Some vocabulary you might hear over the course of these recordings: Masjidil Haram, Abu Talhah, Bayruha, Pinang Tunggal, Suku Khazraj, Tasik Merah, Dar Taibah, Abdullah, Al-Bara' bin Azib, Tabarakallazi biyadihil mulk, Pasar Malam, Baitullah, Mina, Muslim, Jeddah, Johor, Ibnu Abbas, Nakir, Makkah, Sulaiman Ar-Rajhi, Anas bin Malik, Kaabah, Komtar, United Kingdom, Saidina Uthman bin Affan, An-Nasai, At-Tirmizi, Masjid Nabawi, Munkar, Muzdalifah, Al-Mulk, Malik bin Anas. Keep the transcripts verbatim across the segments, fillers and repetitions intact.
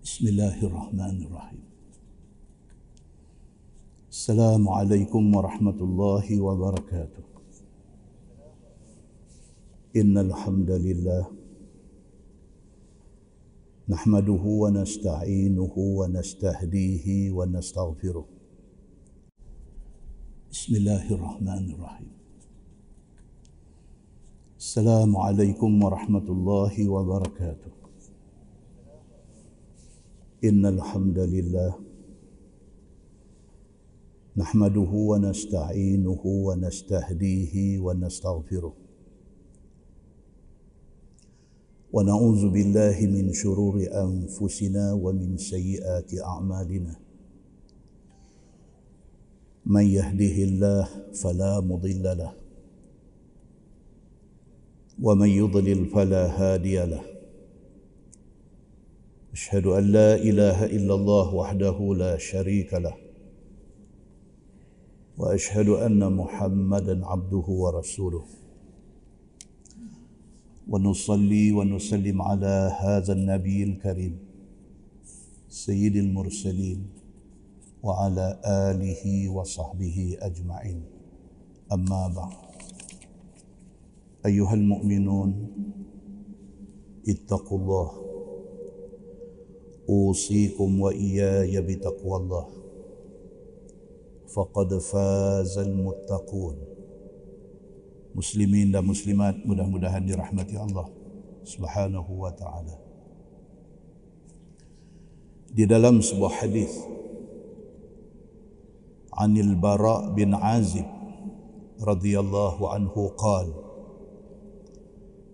Bismillahirrahmanirrahim. Assalamualaikum warahmatullahi wabarakatuh. Innal hamdalillah nahmaduhu wa nasta'inuhu wa nastahdihi wa nastaghfiruh. Bismillahirrahmanirrahim. Assalamualaikum warahmatullahi wabarakatuh. Innal hamdalillah nahmaduhu wa nasta'inuhu wa nastahdihi wa nastaghfiruh wa na'udzu billahi min shururi anfusina wa min sayyiati a'malina man yahdihillahu fala mudilla lahu wa man yudlil fala hadiya lahu. أشهد أن لا إله إلا الله وحده لا شريك له وأشهد أن محمدًا عبده ورسوله ونصلي ونسلم على هذا النبي الكريم سيد المرسلين وعلى آله وصحبه أجمعين. أما بعد أيها المؤمنون اتقوا الله. أوصيكم وإياي بتقوى الله فقد فاز المتقون. Muslimin dan muslimat mudah-mudahan dirahmati Allah Subhanahu wa ta'ala. Di dalam sebuah hadis Anil Bara' bin Azib radhiyallahu anhu qala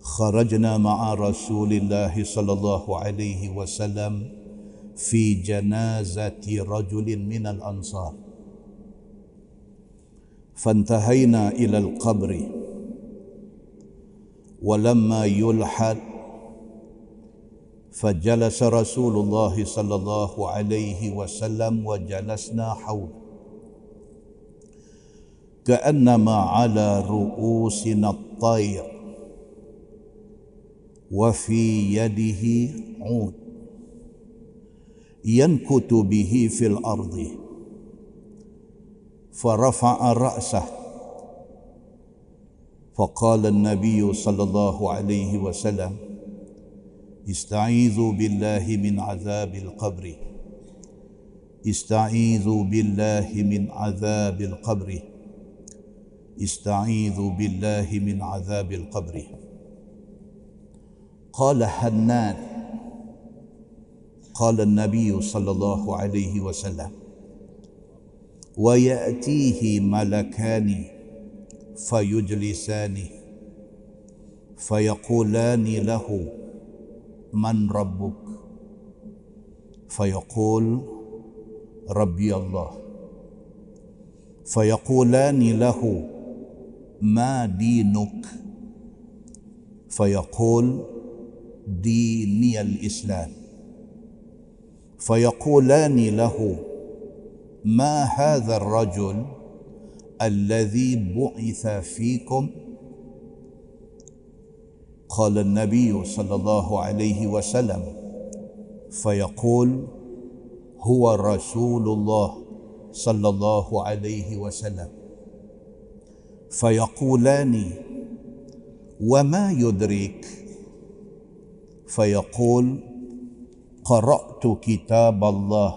kharajna ma'a Rasulillah sallallahu alaihi wasallam fi janazati rajulin minal ansar fantahayna ila al-qabri walamma yulhad fajalasa Rasulullah sallallahu alaihi wasallam wa jalasna hawl ka'annama ala ru'usina at-tayr wa fi yadihi 'ud ينكت به في الأرض فرفع رأسه فقال النبي صلى الله عليه وسلم استعيذوا بالله من عذاب القبر استعيذوا بالله من عذاب القبر استعيذوا بالله من عذاب القبر. قال حنان قال النبي صلى الله عليه وسلم ويأتيه ملكان فيجلسانه فيقولان له من ربك فيقول ربي الله فيقولان له ما دينك فيقول ديني الإسلام فيقولان له ما هذا الرجل الذي بعث فيكم قال النبي صلى الله عليه وسلم فيقول هو رسول الله صلى الله عليه وسلم فيقولان وما يدريك فيقول قرأت كتاب الله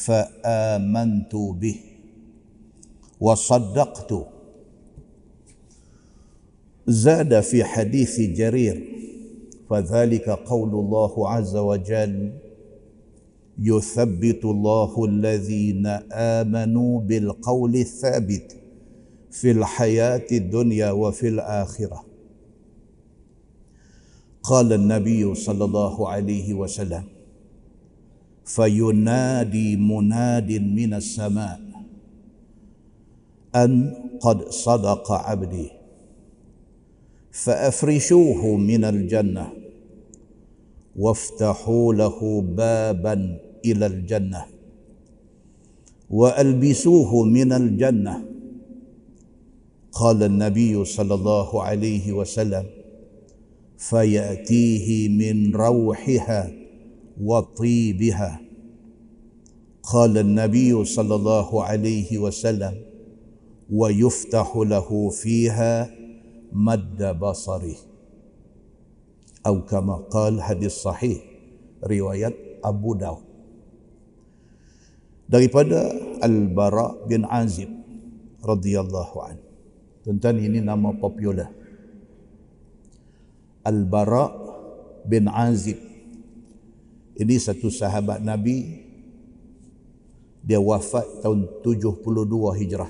فآمنت به وصدقت. زاد في حديث جرير فذلك قول الله عز وجل يثبت الله الذين آمنوا بالقول الثابت في الحياة الدنيا وفي الآخرة. قال النبي صلى الله عليه وسلم فينادي مناد من السماء أن قد صدق عبدي فأفرشوه من الجنة وافتحوا له بابا إلى الجنة وألبسوه من الجنة. قال النبي صلى الله عليه وسلم فيأتيه من روحها وطيبها. قال النبي صلى الله عليه وسلم ويفتح له فيها مد بصره أو كما قال hadis sahih riwayat Abu Daud daripada Al-Bara' bin Azib radhiyallahu anhu. Tuan-tuan, ini nama popular, Al-Bara' bin Azib. Ini satu sahabat Nabi, dia wafat tahun tujuh puluh dua Hijrah.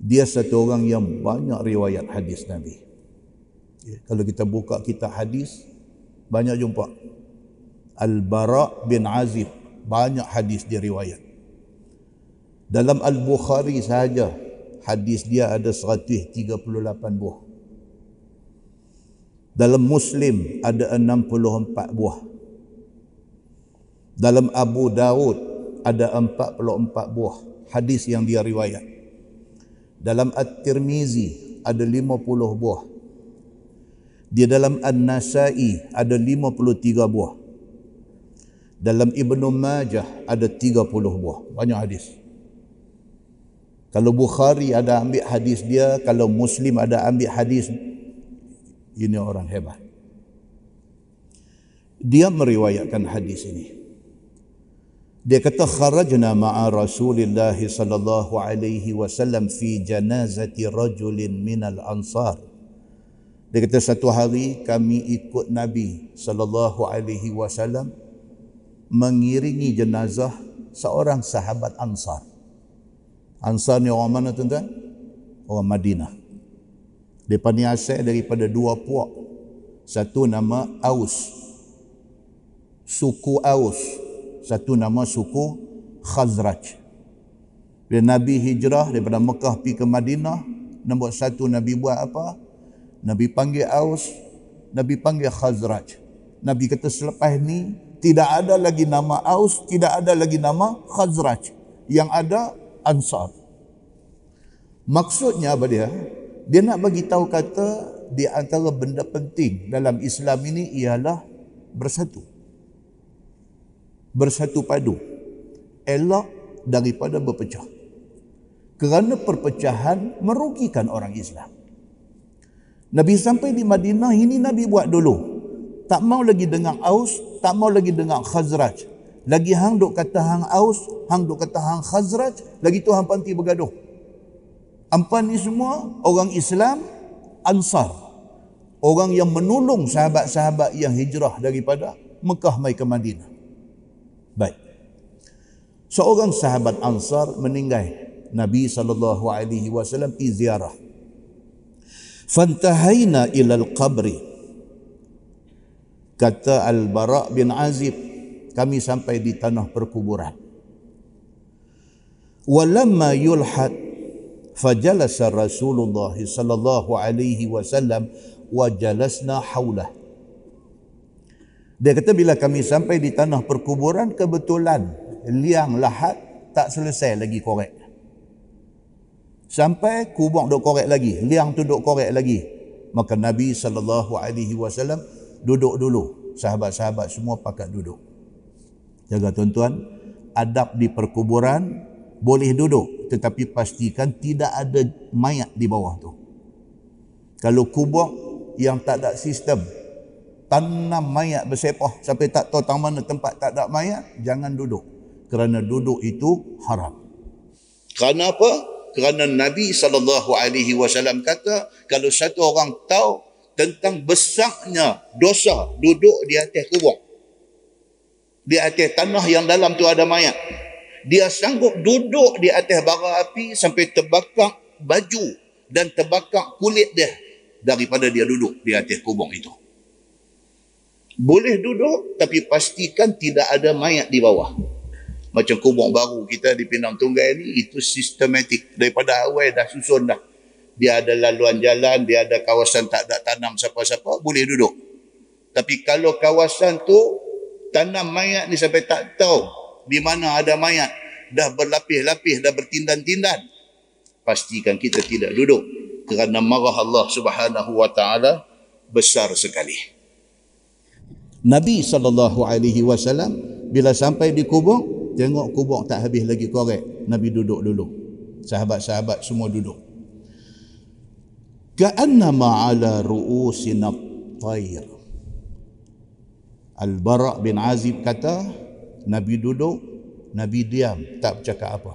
Dia satu orang yang banyak riwayat hadis Nabi. Kalau kita buka kitab hadis, banyak jumpa Al-Bara' bin Azib, banyak hadis dia riwayat. Dalam Al-Bukhari sahaja, hadis dia ada seratus tiga puluh lapan buah. Dalam Muslim ada enam puluh empat buah. Dalam Abu Daud ada empat puluh empat buah hadis yang dia riwayat. Dalam At-Tirmizi ada lima puluh buah. Di dalam An-Nasai ada lima puluh tiga buah. Dalam Ibnu Majah ada tiga puluh buah. Banyak hadis. Kalau Bukhari ada ambil hadis dia, kalau Muslim ada ambil hadis. Ini orang hebat. Dia meriwayatkan hadis ini. Dia kata kharajna ma'a Rasulillah sallallahu alaihi wasallam fi janazati rajulin minal ansar. Dia kata satu hari kami ikut Nabi sallallahu alaihi wasallam mengiringi jenazah seorang sahabat Ansar. Ansar ni orang mana tuan-tuan? Orang Madinah. Depa ni asal daripada dua puak. Satu nama Aus, suku Aus. Satu nama suku Khazraj. Bila Nabi hijrah daripada Makkah pergi ke Madinah, nombor satu Nabi buat apa? Nabi panggil Aus, Nabi panggil Khazraj. Nabi kata selepas ni tidak ada lagi nama Aus, tidak ada lagi nama Khazraj. Yang ada Ansar. Maksudnya apa dia? Dia nak bagi tahu kata di antara benda penting dalam Islam ini ialah bersatu. Bersatu padu, elak daripada berpecah. Kerana perpecahan merugikan orang Islam. Nabi sampai di Madinah, ini Nabi buat dulu. Tak mau lagi dengar Aus, tak mau lagi dengar Khazraj. Lagi hang duk kata hang Aus, hang duk kata hang Khazraj, lagi tu hang panti bergaduh. Ampan ni semua orang Islam Ansar, orang yang menolong sahabat-sahabat yang hijrah daripada Mekah mai ke Madinah. Baik. Seorang sahabat Ansar meninggal. Nabi sallallahu alaihi wasallam pergi ziarah. Fantahaina ila al-qabri. Kata Al-Bara' bin Azib, kami sampai di tanah perkuburan. Walamma yulhat fajalasa Rasulullah sallallahu alaihi wasallam wa jalasna haulah. Dia kata bila kami sampai di tanah perkuburan, kebetulan liang lahat tak selesai lagi korek. Sampai kubur duk korek lagi, liang tu duk korek lagi. Maka Nabi sallallahu alaihi wasallam duduk dulu. Sahabat-sahabat semua pakat duduk. Jaga tuan-tuan, adab di perkuburan boleh duduk, tetapi pastikan tidak ada mayat di bawah tu. Kalau kubur yang tak ada sistem, tanam mayat bersepah sampai tak tahu tang mana tempat tak ada mayat, jangan duduk. Kerana duduk itu haram. Kerana apa? Kerana Nabi sallallahu alaihi wasallam kata, kalau satu orang tahu tentang besarnya dosa duduk di atas kubur, di atas tanah yang dalam tu ada mayat, dia sanggup duduk di atas bara api sampai terbakar baju dan terbakar kulit dia daripada dia duduk di atas kubur itu. Boleh duduk, tapi pastikan tidak ada mayat di bawah. Macam kubur baru kita di Pinang Tunggal ni, itu sistematik. Daripada awal dah susun dah. Dia ada laluan jalan, dia ada kawasan tak ada tanam siapa-siapa, boleh duduk. Tapi kalau kawasan tu tanam mayat ni sampai tak tahu di mana ada mayat, dah berlapis-lapis, dah bertindan-tindan, pastikan kita tidak duduk. Kerana marah Allah subhanahu wa ta'ala besar sekali. Nabi sallallahu alaihi wasallam bila sampai di kubur, tengok kubur tak habis lagi korek, Nabi duduk dulu. Sahabat-sahabat semua duduk. Ka'annama ala ru'usina at-tayr. Al-Bara' bin Azib kata, Nabi duduk, Nabi diam, tak bercakap apa.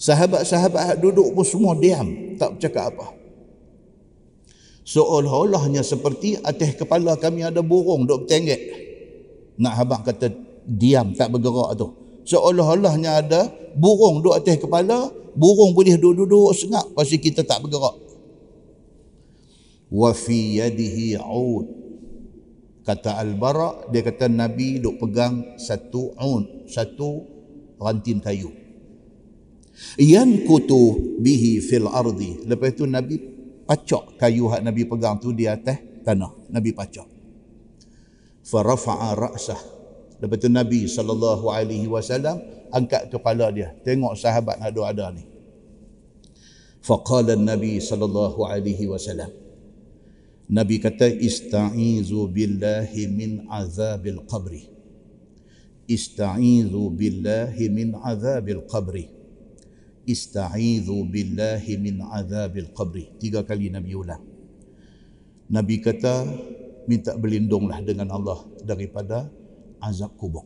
Sahabat-sahabat duduk pun semua diam, tak bercakap apa. Seolah-olahnya seperti atas kepala kami ada burung duk bertenggek. Nak habaq kata diam tak bergerak tu. Seolah-olahnya ada burung duk atas kepala, burung boleh duduk-duduk sengap pasal kita tak bergerak. Wa fi yadihi 'ud. Kata Al-Bara', dia kata Nabi duk pegang satu 'ud, satu ranting kayu. Yanqutu bihi fil ardi. Lepas tu Nabi pacak kayu hak Nabi pegang tu di atas tanah. Nabi pacak. Farafa'a ra'sah. Lepas tu Nabi sallallahu alaihi wasallam angkat kepala dia. Tengok sahabat hak duk ada ni. Faqala Nabi sallallahu alaihi wasallam. Nabi kata, Ista'izu billahi min azabil qabri. Ista'izu billahi min azabil qabri. Ista'idhu billahi min azabil qabri. Tiga kali Nabi ulang. Nabi kata, minta berlindunglah dengan Allah daripada azab kubur.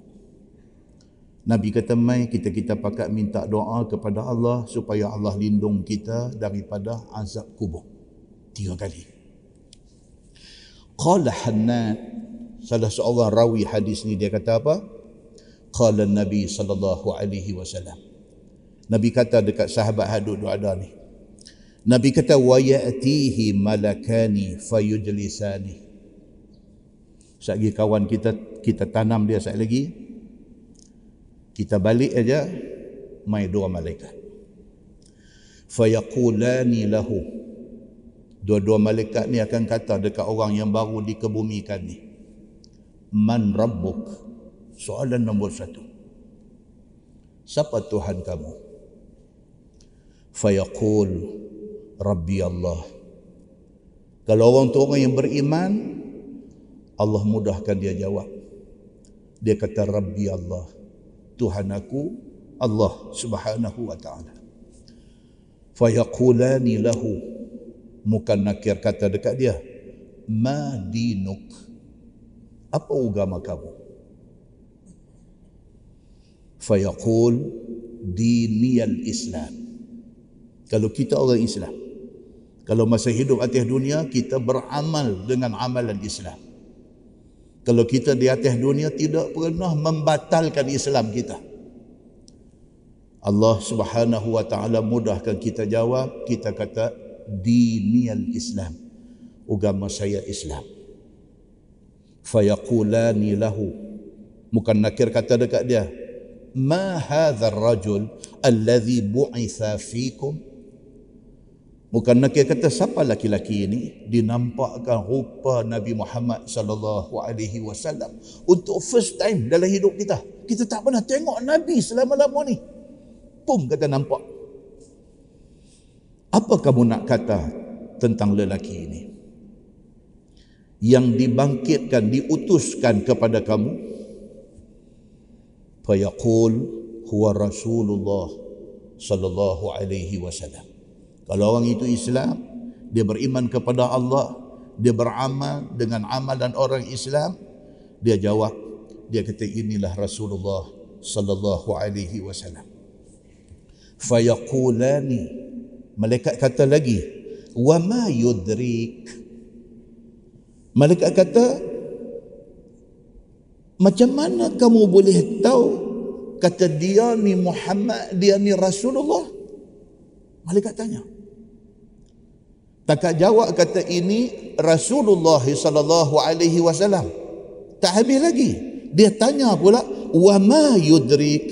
Nabi kata, mai kita-kita pakat minta doa kepada Allah supaya Allah lindung kita daripada azab kubur. Tiga kali. Qala Hanna, salah seorang rawi hadis ni, dia kata apa? Qala Nabi sallallahu alaihi wasallam. Nabi kata dekat sahabat hadut duk ada ni. Nabi kata, wa ya'tihi malakani fayujlisani. Sekejap lagi kawan kita, kita tanam dia sekejap lagi. Kita balik aja, mai dua malaikat. Fayaqulani lahu. Dua-dua malaikat ni akan kata dekat orang yang baru dikebumikan ni. Man rabbuk? Soalan nombor satu. Siapa Tuhan kamu? Fayaqul Rabbi Allah. Kalau orang tu orang yang beriman, Allah mudahkan dia jawab. Dia kata Rabbi Allah, Tuhan aku Allah subhanahu wa ta'ala. Fayaqulani lahu. Mukan Nakir kata dekat dia, ma dinuk? Apa agama kamu? Fayaqul diniyal Islam. Kalau kita orang Islam, kalau masa hidup atas dunia, kita beramal dengan amalan Islam. Kalau kita di atas dunia, tidak pernah membatalkan Islam kita. Allah subhanahu wa ta'ala mudahkan kita jawab, kita kata, diniyal Islam. Agama saya Islam. Fayaqulani lahu. Mukan Nakir kata dekat dia, ma hadha ar-rajul alladhi bu'itha fikum? Bukan Nakir kata, siapa laki-laki ini dinampakkan rupa Nabi Muhammad sallallahu alaihi wasallam untuk first time dalam hidup kita. Kita tak pernah tengok Nabi selama-lama ni. Pum kata nampak. Apa kamu nak kata tentang lelaki ini yang dibangkitkan, diutuskan kepada kamu? Fayaqul huwa Rasulullah sallallahu alaihi wasallam. Kalau orang itu Islam, dia beriman kepada Allah, dia beramal dengan amalan orang Islam, dia jawab, dia kata inilah Rasulullah sallallahu alaihi wasallam. Fayaqulani. Malaikat kata lagi, wa ma yudrik? Malaikat kata, macam mana kamu boleh tahu kata dia ni Muhammad, dia ni Rasulullah? Malaikat tanya. Tak jawab kata ini Rasulullah sallallahu alaihi wasallam. Tak habis lagi. Dia tanya pula, wa ma yudrik?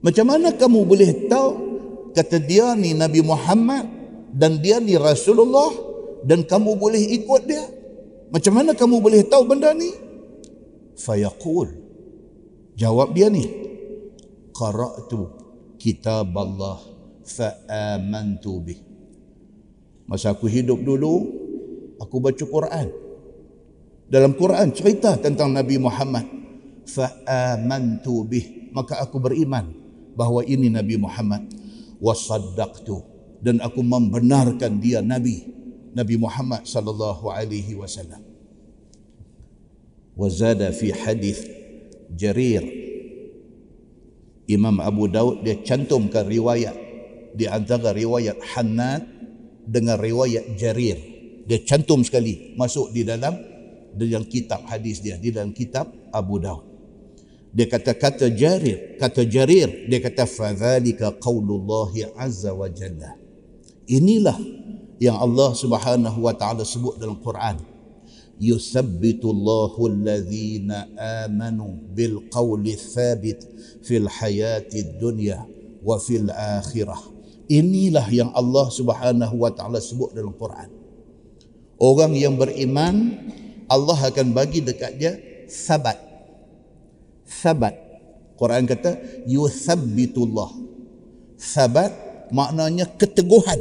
Macam mana kamu boleh tahu kata dia ni Nabi Muhammad dan dia ni Rasulullah dan kamu boleh ikut dia? Macam mana kamu boleh tahu benda ni? Fayaqul. Jawab dia ni, qara'tu kitab Allah fa'amantu bih. Masa aku hidup dulu, aku baca Quran. Dalam Quran cerita tentang Nabi Muhammad. Fa'amantu bih, maka aku beriman bahawa ini Nabi Muhammad. Wasaddaqtu, dan aku membenarkan dia Nabi, Nabi Muhammad sallallahu alaihi wasallam. Wazada fi hadis Jarir, Imam Abu Daud dia cantumkan riwayat, di antara riwayat Hannad dengan riwayat Jarir, dia cantum sekali masuk di dalam di dalam kitab hadis dia, di dalam kitab Abu Daud. Dia kata kata Jarir, kata Jarir dia kata fadzalika qaulullahi azza wa jalla. Inilah yang Allah Subhanahu wa taala sebut dalam Quran. Yuthabbitullahu alladhina amanu bil qawli thabit fil hayatid dunya wa fil akhirah. Inilah yang Allah Subhanahu wa taala sebut dalam Quran. Orang yang beriman, Allah akan bagi dekat dia sabat. Sabat. Quran kata yuthabbitullah. Sabat maknanya keteguhan.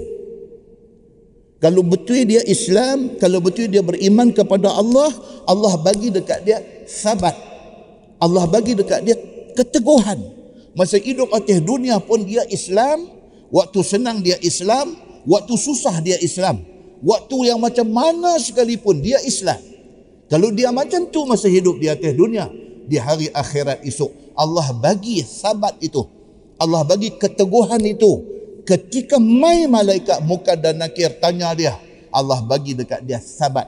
Kalau betul dia Islam, kalau betul dia beriman kepada Allah, Allah bagi dekat dia sabat. Allah bagi dekat dia keteguhan. Masa hidup atas dunia pun dia Islam, waktu senang dia Islam, waktu susah dia Islam, waktu yang macam mana sekalipun dia Islam. Kalau dia macam tu masa hidup di atas dunia, di hari akhirat esok Allah bagi sabat itu, Allah bagi keteguhan itu. Ketika mai malaikat Munkar dan Nakir tanya dia, Allah bagi dekat dia sabat,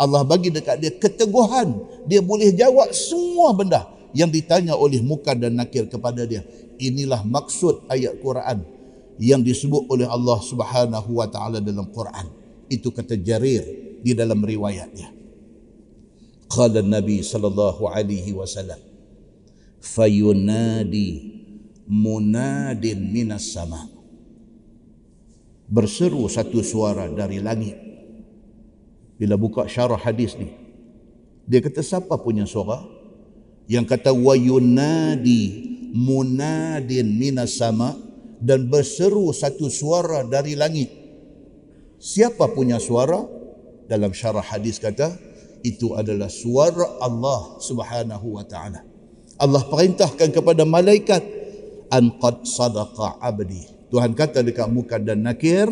Allah bagi dekat dia keteguhan. Dia boleh jawab semua benda yang ditanya oleh Munkar dan Nakir kepada dia. Inilah maksud ayat Quran yang disebut oleh Allah Subhanahu wa taala dalam Quran. Itu kata Jarir di dalam riwayatnya. Qala Nabi sallallahu alaihi wasallam fayunadi munadin minas sama'. Berseru satu suara dari langit. Bila buka syarah hadis ni, dia kata siapa punya suara? Yang kata wa yunadi munadin minas sama, dan berseru satu suara dari langit. Siapa punya suara? Dalam syarah hadis kata itu adalah suara Allah Subhanahu wa taala. Allah perintahkan kepada malaikat an qad sadaqa abdi. Tuhan kata dekat Munkar dan Nakir,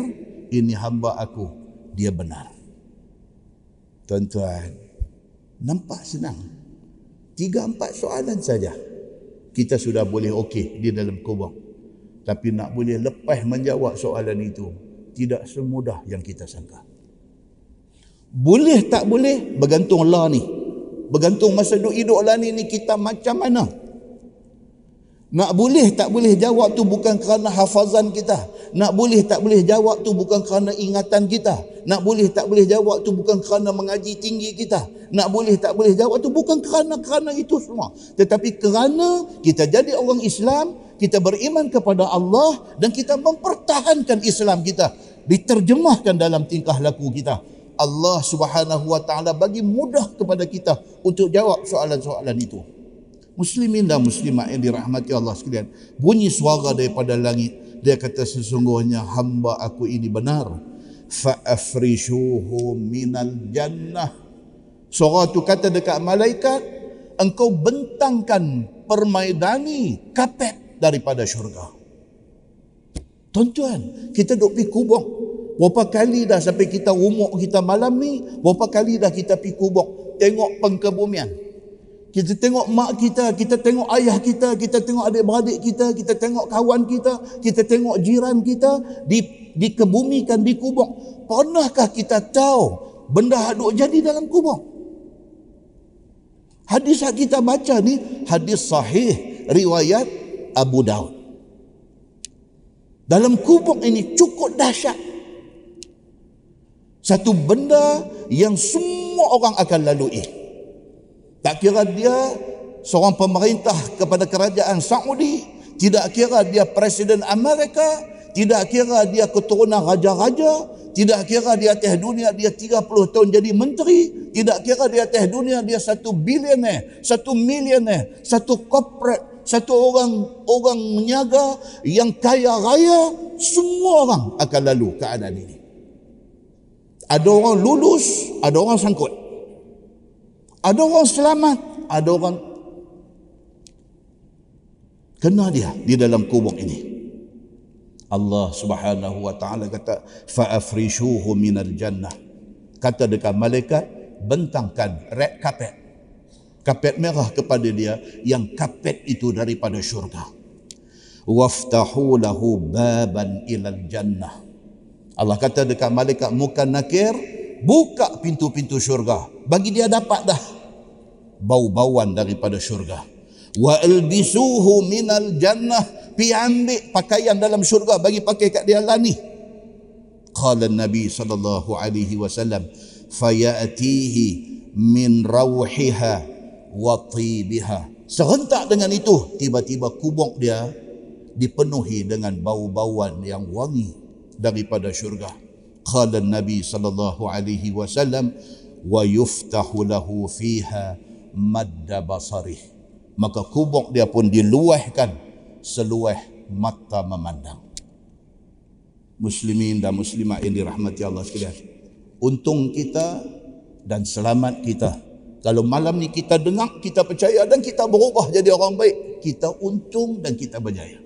ini hamba aku, dia benar. Tuan-tuan, nampak senang. Tiga empat soalan saja, kita sudah boleh okey di dalam kubur. Tapi nak boleh lepas menjawab soalan itu, tidak semudah yang kita sangka. Boleh tak boleh, bergantung lah ni. Bergantung masa duduk-duduk lah ni, ni kita macam mana. Nak boleh tak boleh jawab tu bukan kerana hafazan kita. Nak boleh tak boleh jawab tu bukan kerana ingatan kita. Nak boleh tak boleh jawab tu bukan kerana mengaji tinggi kita. Nak boleh tak boleh jawab tu bukan kerana-kerana itu semua. Tetapi kerana kita jadi orang Islam, kita beriman kepada Allah dan kita mempertahankan Islam kita. Diterjemahkan dalam tingkah laku kita. Allah Subhanahu wa taala bagi mudah kepada kita untuk jawab soalan-soalan itu. Muslimin dan muslimat yang dirahmati Allah sekalian, bunyi suara daripada langit, dia kata sesungguhnya hamba aku ini benar. Fa'afrishuhu minal jannah. Suara tu kata dekat malaikat, engkau bentangkan, permaidani kapet daripada syurga. Tuan-tuan, kita duduk pergi kubur. Berapa kali dah sampai kita umur kita malam ni, berapa kali dah kita pergi kubur tengok pengkebumian. Kita tengok mak kita, kita tengok ayah kita, kita tengok adik-beradik kita, kita tengok kawan kita, kita tengok jiran kita, di, dikebumikan di kubur. Pernahkah kita tahu benda haduk jadi dalam kubur? Hadis yang kita baca ni, hadis sahih riwayat Abu Daud. Dalam kubur ini cukup dahsyat. Satu benda yang semua orang akan lalui. Tak kira dia seorang pemerintah kepada kerajaan Saudi, tidak kira dia Presiden Amerika, tidak kira dia keturunan raja-raja, tidak kira dia atas dunia dia tiga puluh tahun jadi menteri, tidak kira dia atas dunia dia satu bilioner, satu milioner, satu korporat, satu orang orang meniaga yang kaya raya, semua orang akan lalu keadaan ini. Ada orang lulus, ada orang sangkut. Ada orang selamat, ada orang kena dia di dalam kubur ini. Allah Subhanahu wa taala kata, fa afrishuhu minal jannah. Kata dekat malaikat, bentangkan red carpet. Kapet merah kepada dia, yang kapet itu daripada syurga. Waftahu lahu baban ilal jannah. Allah kata dekat malaikat munkar nakir, buka pintu-pintu syurga. Bagi dia dapat dah bau-bauan daripada syurga. Wa albisuhu minal jannah. Pi ambil pakaian dalam syurga, bagi pakai kat dia lah ni. Qala Nabi sallallahu alaihi wasallam, fayatihi min rauhiha wa tibiha. Serentak dengan itu, tiba-tiba kubur dia dipenuhi dengan bau-bauan yang wangi daripada syurga. Qala Nabi sallallahu alaihi wasallam, wa yuftahu lahu fiha madda basarih. Maka kubur dia pun diluahkan seluah mata memandang. Muslimin dan muslimat yang dirahmati Allah sekalian, untung kita dan selamat kita. Kalau malam ni kita dengar, kita percaya dan kita berubah jadi orang baik, kita untung dan kita berjaya.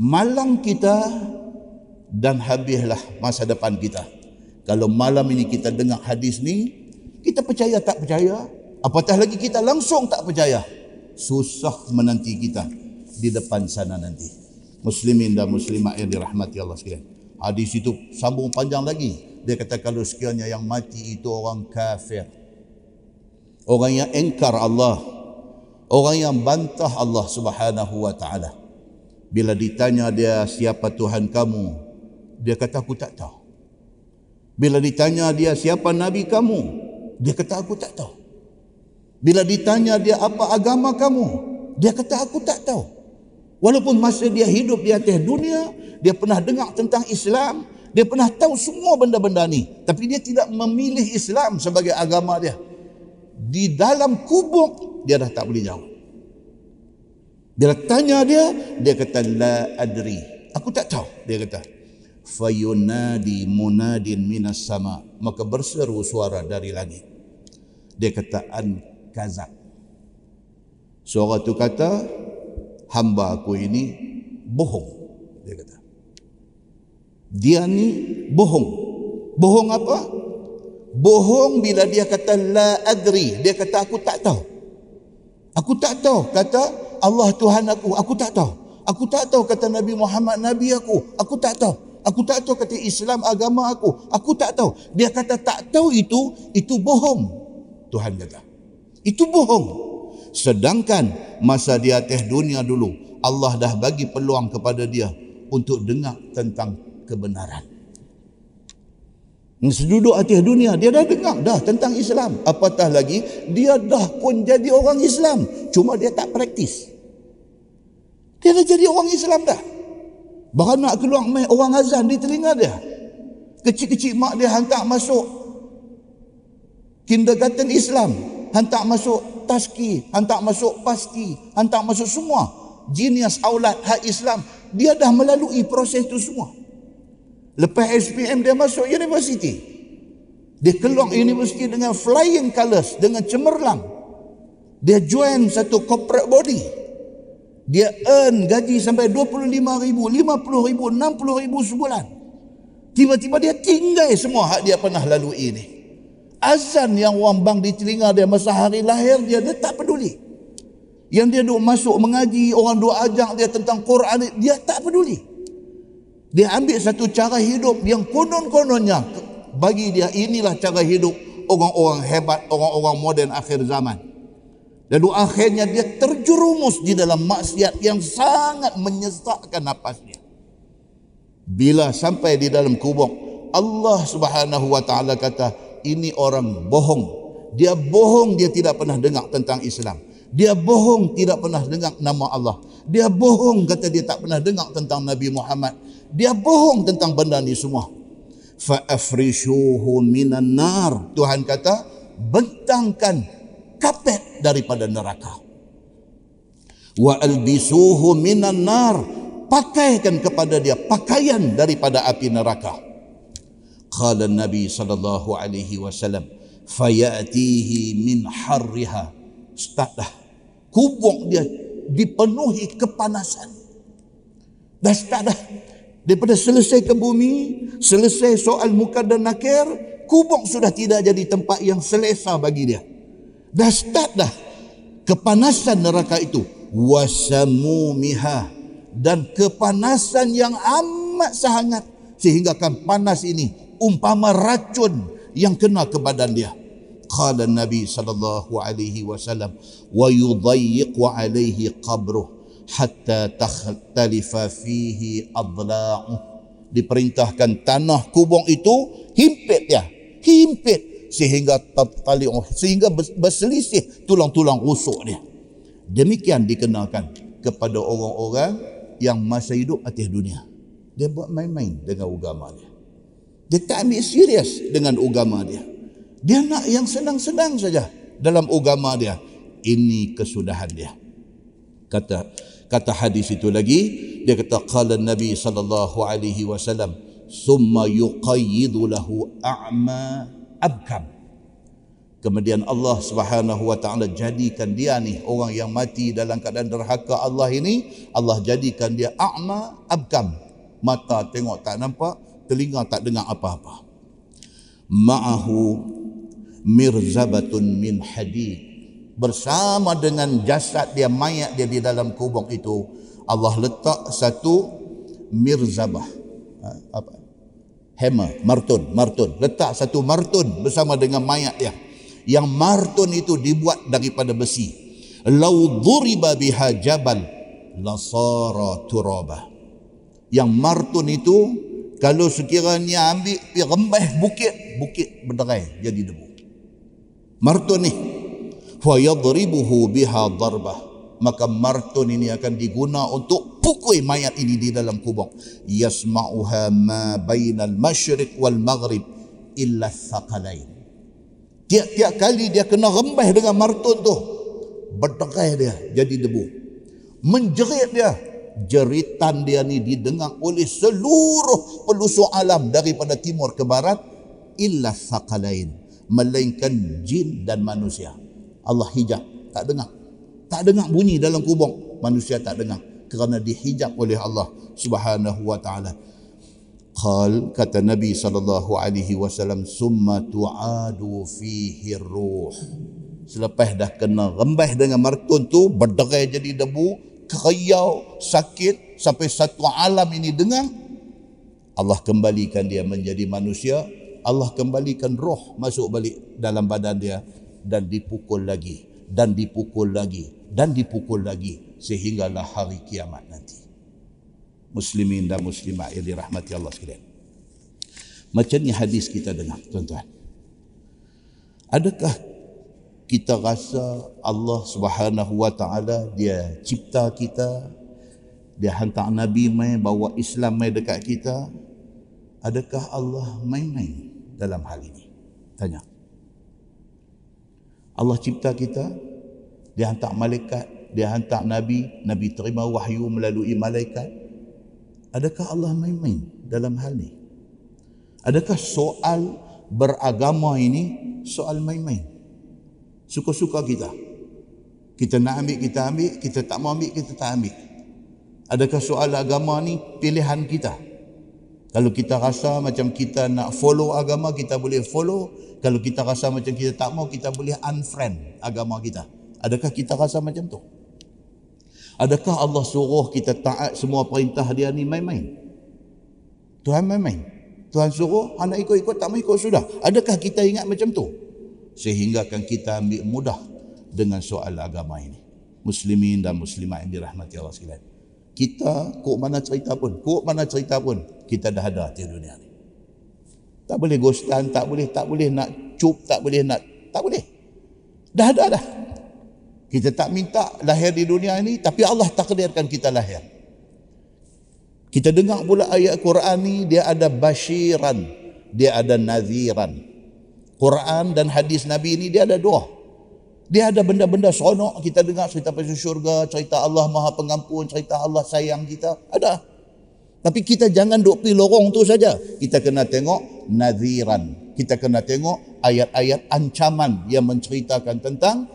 Malam kita dan habislah masa depan kita. Kalau malam ini kita dengar hadis ni, kita percaya tak percaya, apatah lagi kita langsung tak percaya. Susah menanti kita di depan sana nanti. Muslimin dan muslimat yang dirahmati Allah sekalian, hadis itu sambung panjang lagi. Dia kata kalau sekiranya yang mati itu orang kafir, orang yang engkar Allah, orang yang bantah Allah Subhanahu wa taala, bila ditanya dia siapa Tuhan kamu, dia kata aku tak tahu. Bila ditanya dia siapa nabi kamu, dia kata aku tak tahu. Bila ditanya dia apa agama kamu, dia kata aku tak tahu. Walaupun masa dia hidup di atas dunia, dia pernah dengar tentang Islam, dia pernah tahu semua benda-benda ni, tapi dia tidak memilih Islam sebagai agama dia. Di dalam kubur, dia dah tak boleh jawab. Bila tanya dia, dia kata, la adri, aku tak tahu, dia kata. Fayunadi munadin minas sama. Maka berseru suara dari langit. Dia kata, an kazab. Suara tu kata, hamba aku ini bohong, dia kata. Dia ni bohong. Bohong apa? Bohong bila dia kata la adri, dia kata aku tak tahu. Aku tak tahu, kata Allah Tuhan aku, aku tak tahu. Aku tak tahu, kata Nabi Muhammad nabi aku, aku tak tahu. Aku tak tahu, kata Islam agama aku, aku tak tahu. Dia kata tak tahu itu, itu bohong. Tuhan kata, itu bohong. Sedangkan masa di atas dunia dulu, Allah dah bagi peluang kepada dia untuk dengar tentang kebenaran. Seduduk atas dunia, dia dah dengar dah tentang Islam. Apatah lagi, dia dah pun jadi orang Islam. Cuma dia tak praktis. Dia dah jadi orang Islam dah. Baru nak keluar main, orang azan di telinga dia. Kecil-kecil mak dia hantar masuk kindergarten Islam, hantar masuk taski, hantar masuk pasti, hantar masuk semua genius aulad hak Islam. Dia dah melalui proses itu semua. Lepas S P M dia masuk universiti, dia keluar universiti dengan flying colours, dengan cemerlang. Dia join satu corporate body, dia earn gaji sampai dua puluh lima ribu, lima puluh ribu, enam puluh ribu sebulan. Tiba-tiba dia tinggal semua hak dia pernah lalui ni. Azan yang orang bang di telinga dia masa hari lahir dia, dia tak peduli. Yang dia duk masuk mengaji, orang duk ajak dia tentang Quran, dia tak peduli. Dia ambil satu cara hidup yang konon-kononnya bagi dia inilah cara hidup orang-orang hebat, orang-orang moden akhir zaman. Lalu akhirnya dia terjerumus di dalam maksiat yang sangat menyesakkan nafasnya. Bila sampai di dalam kubur, Allah Subhanahu wa taala kata, ini orang bohong. Dia bohong, dia tidak pernah dengar tentang Islam. Dia bohong, tidak pernah dengar nama Allah. Dia bohong, kata dia tak pernah dengar tentang Nabi Muhammad. Dia bohong tentang benda ni semua. Fa'afrishuhu minan nar. Tuhan kata, bentangkan kapet daripada neraka. Wa'albisuhu minan nar. Pakaikan kepada dia pakaian daripada api neraka. Qala Nabi sallallahu alaihi wasallam, fayatihi min harriha. Start dah. Kubur dia dipenuhi kepanasan. Dah start dah. Daripada selesai ke bumi, selesai soal Munkar dan Nakir, kubur sudah tidak jadi tempat yang selesa bagi dia. Dah start dah kepanasan neraka itu. Wasamumiha, dan kepanasan yang amat sangat sehingga kan panas ini umpama racun yang kena ke badan dia. Qala Nabi sallallahu alaihi wasallam, wa yudayyiqu alaihi qabruh hatta takhtalifa fihi adla'u. Diperintahkan tanah kubur itu himpit dia, himpit sehingga tatali'u, sehingga berselisih tulang-tulang rusuk dia. Demikian dikenakan kepada orang-orang yang masa hidup atas dunia. Dia buat main-main dengan agama dia. Dia tak ambil serius dengan agama dia. Dia nak yang senang-senang saja dalam agama dia. Ini kesudahan dia. Kata kata hadis itu lagi, dia kata qala Nabi sallallahu alaihi wasallam, summa yuqayyidu lahu a'ma abkam. Kemudian Allah Subhanahu wa taala jadikan dia ni, orang yang mati dalam keadaan derhaka Allah ini, Allah jadikan dia a'ma abkam. Mata tengok tak nampak, telinga tak dengar apa-apa. Ma'ahu mirzabatun min hadid. Bersama dengan jasad dia, mayat dia di dalam kubur itu, Allah letak satu mirzabah. Ha, apa? Hammer, martun, martun. Letak satu martun bersama dengan mayat dia. Yang martun itu dibuat daripada besi. Lau dhuriba biha jabal lasara turaba. Yang martun itu kalau sekiranya ambil pergi rembes bukit, bukit berderai jadi debu. Martun ni fa yadribuhu biha darbah, maka martun ini akan diguna untuk pukul mayat ini di dalam kubur. Yasma'uha ma bainal masyriq wal maghrib illa thaqalain. Tiap-tiap kali dia kena rembes dengan martun tu, berderai dia jadi debu. Menjerit dia, jeritan dia ni didengar oleh seluruh pelusur alam daripada timur ke barat, illa thaqalain, melainkan jin dan manusia. Allah hijab, tak dengar, tak dengar bunyi dalam kubur. Manusia tak dengar kerana dihijab oleh Allah Subhanahu wa taala. Qal, kata Nabi sallallahu alaihi wasallam, summa tu'adu fihi ruh. Selepas dah kena rembes dengan martun tu, berderai jadi debu, kerayau, sakit, sampai satu alam ini dengar, Allah kembalikan dia menjadi manusia. Allah kembalikan roh masuk balik dalam badan dia, dan dipukul lagi, dan dipukul lagi, dan dipukul lagi, sehinggalah hari kiamat nanti. Muslimin dan muslimat yang dirahmati Allah sekalian, macam ni hadis kita dengar, tuan-tuan. Adakah kita rasa Allah Subhanahu wa taala dia cipta kita, dia hantar nabi mai bawa Islam mai dekat kita? Adakah Allah main-main dalam hal ini? Tanya. Allah cipta kita, dia hantar malaikat, dia hantar nabi, nabi terima wahyu melalui malaikat. Adakah Allah main-main dalam hal ini? Adakah soal beragama ini soal main-main? Suka-suka kita. Kita nak ambil, kita ambil. Kita tak mau ambil, kita tak ambil. Adakah soal agama ni pilihan kita? Kalau kita rasa macam kita nak follow agama, kita boleh follow. Kalau kita rasa macam kita tak mau, kita boleh unfriend agama kita. Adakah kita rasa macam tu? Adakah Allah suruh kita taat semua perintah dia ni main-main? Tuhan main-main. Tuhan suruh, anak ikut-ikut, tak mau ikut, sudah. Adakah kita ingat macam tu? Sehingga kan kita ambil mudah dengan soal agama ini. Muslimin dan muslimat yang dirahmati Allah sekalian, kita kok mana cerita pun, kok mana cerita pun, kita dah ada di dunia ni. Tak boleh ghostan, tak boleh, tak boleh nak cup, tak boleh nak, tak boleh. Dah ada dah. Kita tak minta lahir di dunia ini, tapi Allah takdirkan kita lahir. Kita dengar pula ayat Quran ni, dia ada basyiran, dia ada naziran. Quran dan hadis Nabi ini dia ada dua. Dia ada benda-benda seronok kita dengar, cerita pasal syurga, cerita Allah Maha Pengampun, cerita Allah sayang kita, ada. Tapi kita jangan duduk pergi lorong tu saja. Kita kena tengok naziran, kita kena tengok ayat-ayat ancaman yang menceritakan tentang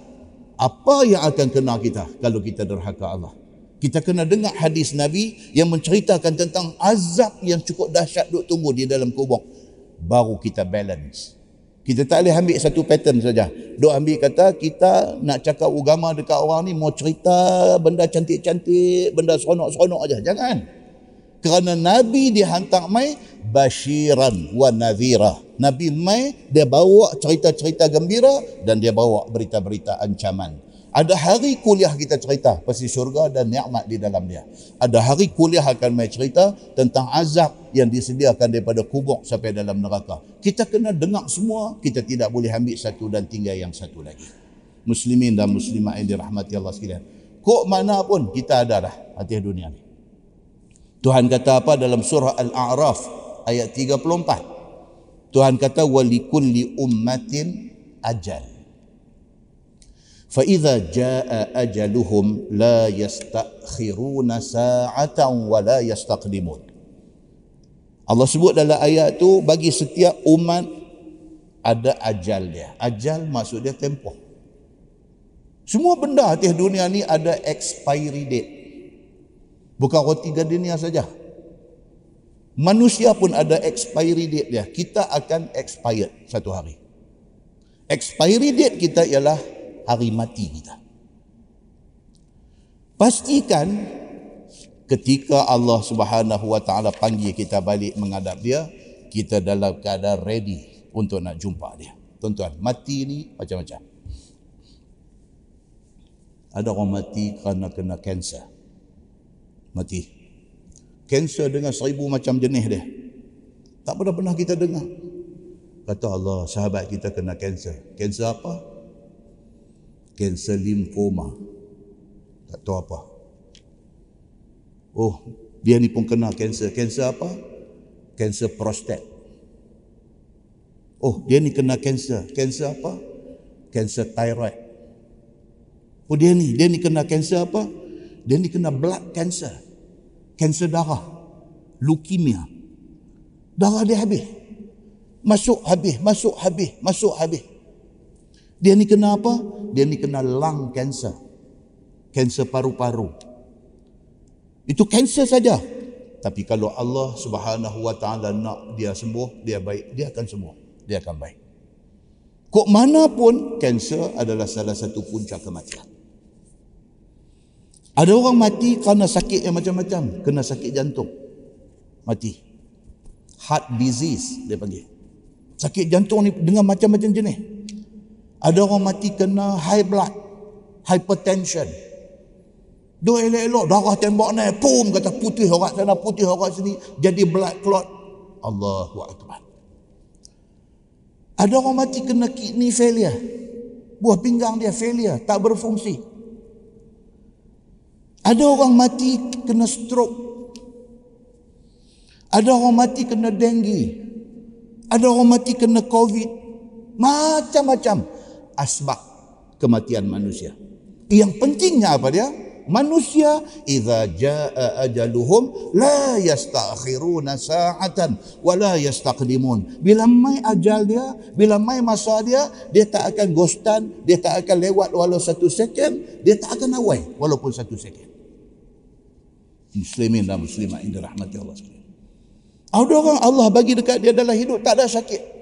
apa yang akan kena kita kalau kita derhaka Allah. Kita kena dengar hadis Nabi yang menceritakan tentang azab yang cukup dahsyat duk tunggu di dalam kubur. Baru kita balance. Kita tak boleh ambil satu pattern saja. Duk ambil kata kita nak cakap agama dekat orang ni, mau cerita benda cantik-cantik, benda seronok-seronok aja. Jangan. Kerana Nabi dihantar mai basyiran wa nadhira. Nabi mai dia bawa cerita-cerita gembira dan dia bawa berita-berita ancaman. Ada hari kuliah kita cerita pasal syurga dan nikmat di dalam dia. Ada hari kuliah akan mai cerita tentang azab yang disediakan daripada kubur sampai dalam neraka. Kita kena dengar semua, kita tidak boleh ambil satu dan tinggal yang satu lagi. Muslimin dan muslimat yang dirahmati Allah sekalian. Kok mana pun kita ada dah atas dunia ni. Tuhan kata apa dalam surah Al-A'raf ayat tiga puluh empat? Tuhan kata walikulli ummatin ajal. فَإِذَا جَاءَ أَجَلُهُمْ لَا يَسْتَأْخِرُونَ سَاعَةً وَلَا يَسْتَقْدِمُونَ. Allah sebut dalam ayat tu bagi setiap umat ada ajal dia. Ajal maksud dia tempoh. Semua benda atas dunia ni ada expiry date. Bukan roti gardenia saja. Manusia pun ada expiry date dia. Kita akan expired satu hari. Expiry date kita ialah hari mati kita. Pastikan ketika Allah Subhanahu Wa Taala panggil kita balik menghadap dia, kita dalam keadaan ready untuk nak jumpa dia. Tuan-tuan, mati ni macam-macam. Ada orang mati kerana kena kanser. Mati. Kanser dengan seribu macam jenis dia. Tak pernah-pernah kita dengar. Kata Allah, sahabat kita kena kanser. Kanser apa? Kanser limfoma. Tak tahu apa. Oh, dia ni pun kena kanser. Kanser apa? Kanser prostat. Oh, dia ni kena kanser. Kanser apa? Kanser thyroid. Oh, dia ni. Dia ni kena kanser apa? Dia ni kena blood cancer. Kanser darah. Leukemia. Darah dia habis. Masuk habis. Masuk habis. Masuk habis. Dia ni kena apa? Dia ni kena lung cancer. Kanser paru-paru. Itu kanser saja. Tapi kalau Allah Subhanahu Wa Taala nak dia sembuh, dia baik, dia akan sembuh. Dia akan baik. Kok mana pun kanser adalah salah satu punca kematian. Ada orang mati kerana sakit yang macam-macam. Kena sakit jantung. Mati. Heart disease dia panggil. Sakit jantung ni dengan macam-macam jenis. Ada orang mati kena high blood, hypertension. Dia elok-elok, darah tembak naik, pum, kata putih orang sana, putih orang sini, jadi blood clot. Allahu Akbar. Ada orang mati kena kidney failure. Buah pinggang dia failure, tak berfungsi. Ada orang mati kena stroke. Ada orang mati kena dengue. Ada orang mati kena COVID. Macam-macam asbab kematian manusia. Yang pentingnya apa dia? Manusia idza jaa ajaluhum la yastakhiruna sa'atan wa la yastaqdimun. Bila mai ajal dia, bila mai masa dia, dia tak akan ghostan, dia tak akan lewat walau satu second, dia tak akan awai walaupun satu second. Muslimin dan muslimat yang dirahmati Allah sekalian. Ada orang Allah bagi dekat dia dalam hidup tak ada sakit.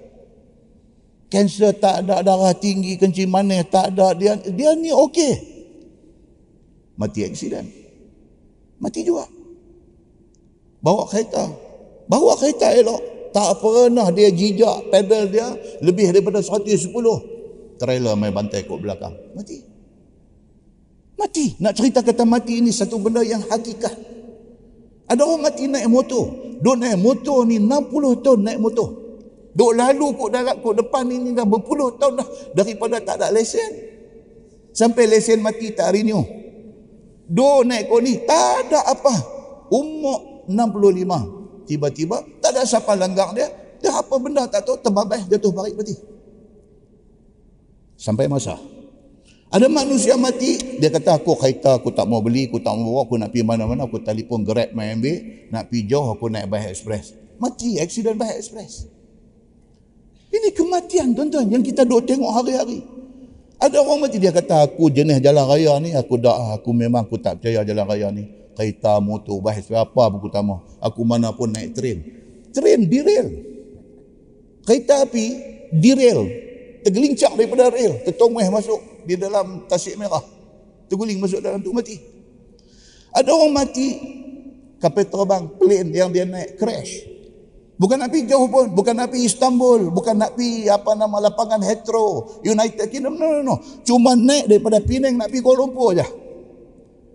Kanser tak ada, darah tinggi, kencing manis tak ada, dia dia ni okey. Mati aksiden. Mati juga. Bawa kereta. Bawa kereta elok. Tak pernah dia jijak pedal dia lebih daripada seratus sepuluh. Trailer main bantai kat belakang. Mati. Mati. Nak cerita kata mati ni satu benda yang hakikat. Ada orang mati naik motor. Duk naik motor ni enam puluh tahun naik motor. Duk lalu kok dalam kok depan ini dah berpuluh tahun dah daripada tak ada lesen. Sampai lesen mati tak renew. Duk naik kok ni tak ada apa. Umur enam puluh lima. Tiba-tiba tak ada siapa langgar dia. Dia apa benda tak tahu terbabas jatuh parit mati. Sampai masa. Ada manusia mati, dia kata aku kereta aku tak mau beli, aku tak mau bawa, aku nak pergi mana-mana, aku telefon Grab mai ambil, nak pergi Johor aku naik bike express. Mati aksiden bike express. Ini kematian tuan-tuan yang kita duk tengok hari-hari. Ada orang mati, dia kata aku jenis jalan raya ni, aku dah, aku memang aku tak percaya jalan raya ni. Kereta, motor, bahas apa pun aku tak mahu. Aku mana pun naik train. Train derail. Kereta api derail. Tergelincang daripada rail. Tertongeh masuk di dalam tasik merah. Terguling masuk dalam tu, mati. Ada orang mati kapal terbang, plane yang dia naik crash. Bukan nak pergi jauh pun. Bukan nak pergi Istanbul. Bukan nak pergi apa nama lapangan Heathrow, United Kingdom. No, no, no. Cuma naik daripada Penang nak pergi Kuala Lumpur je.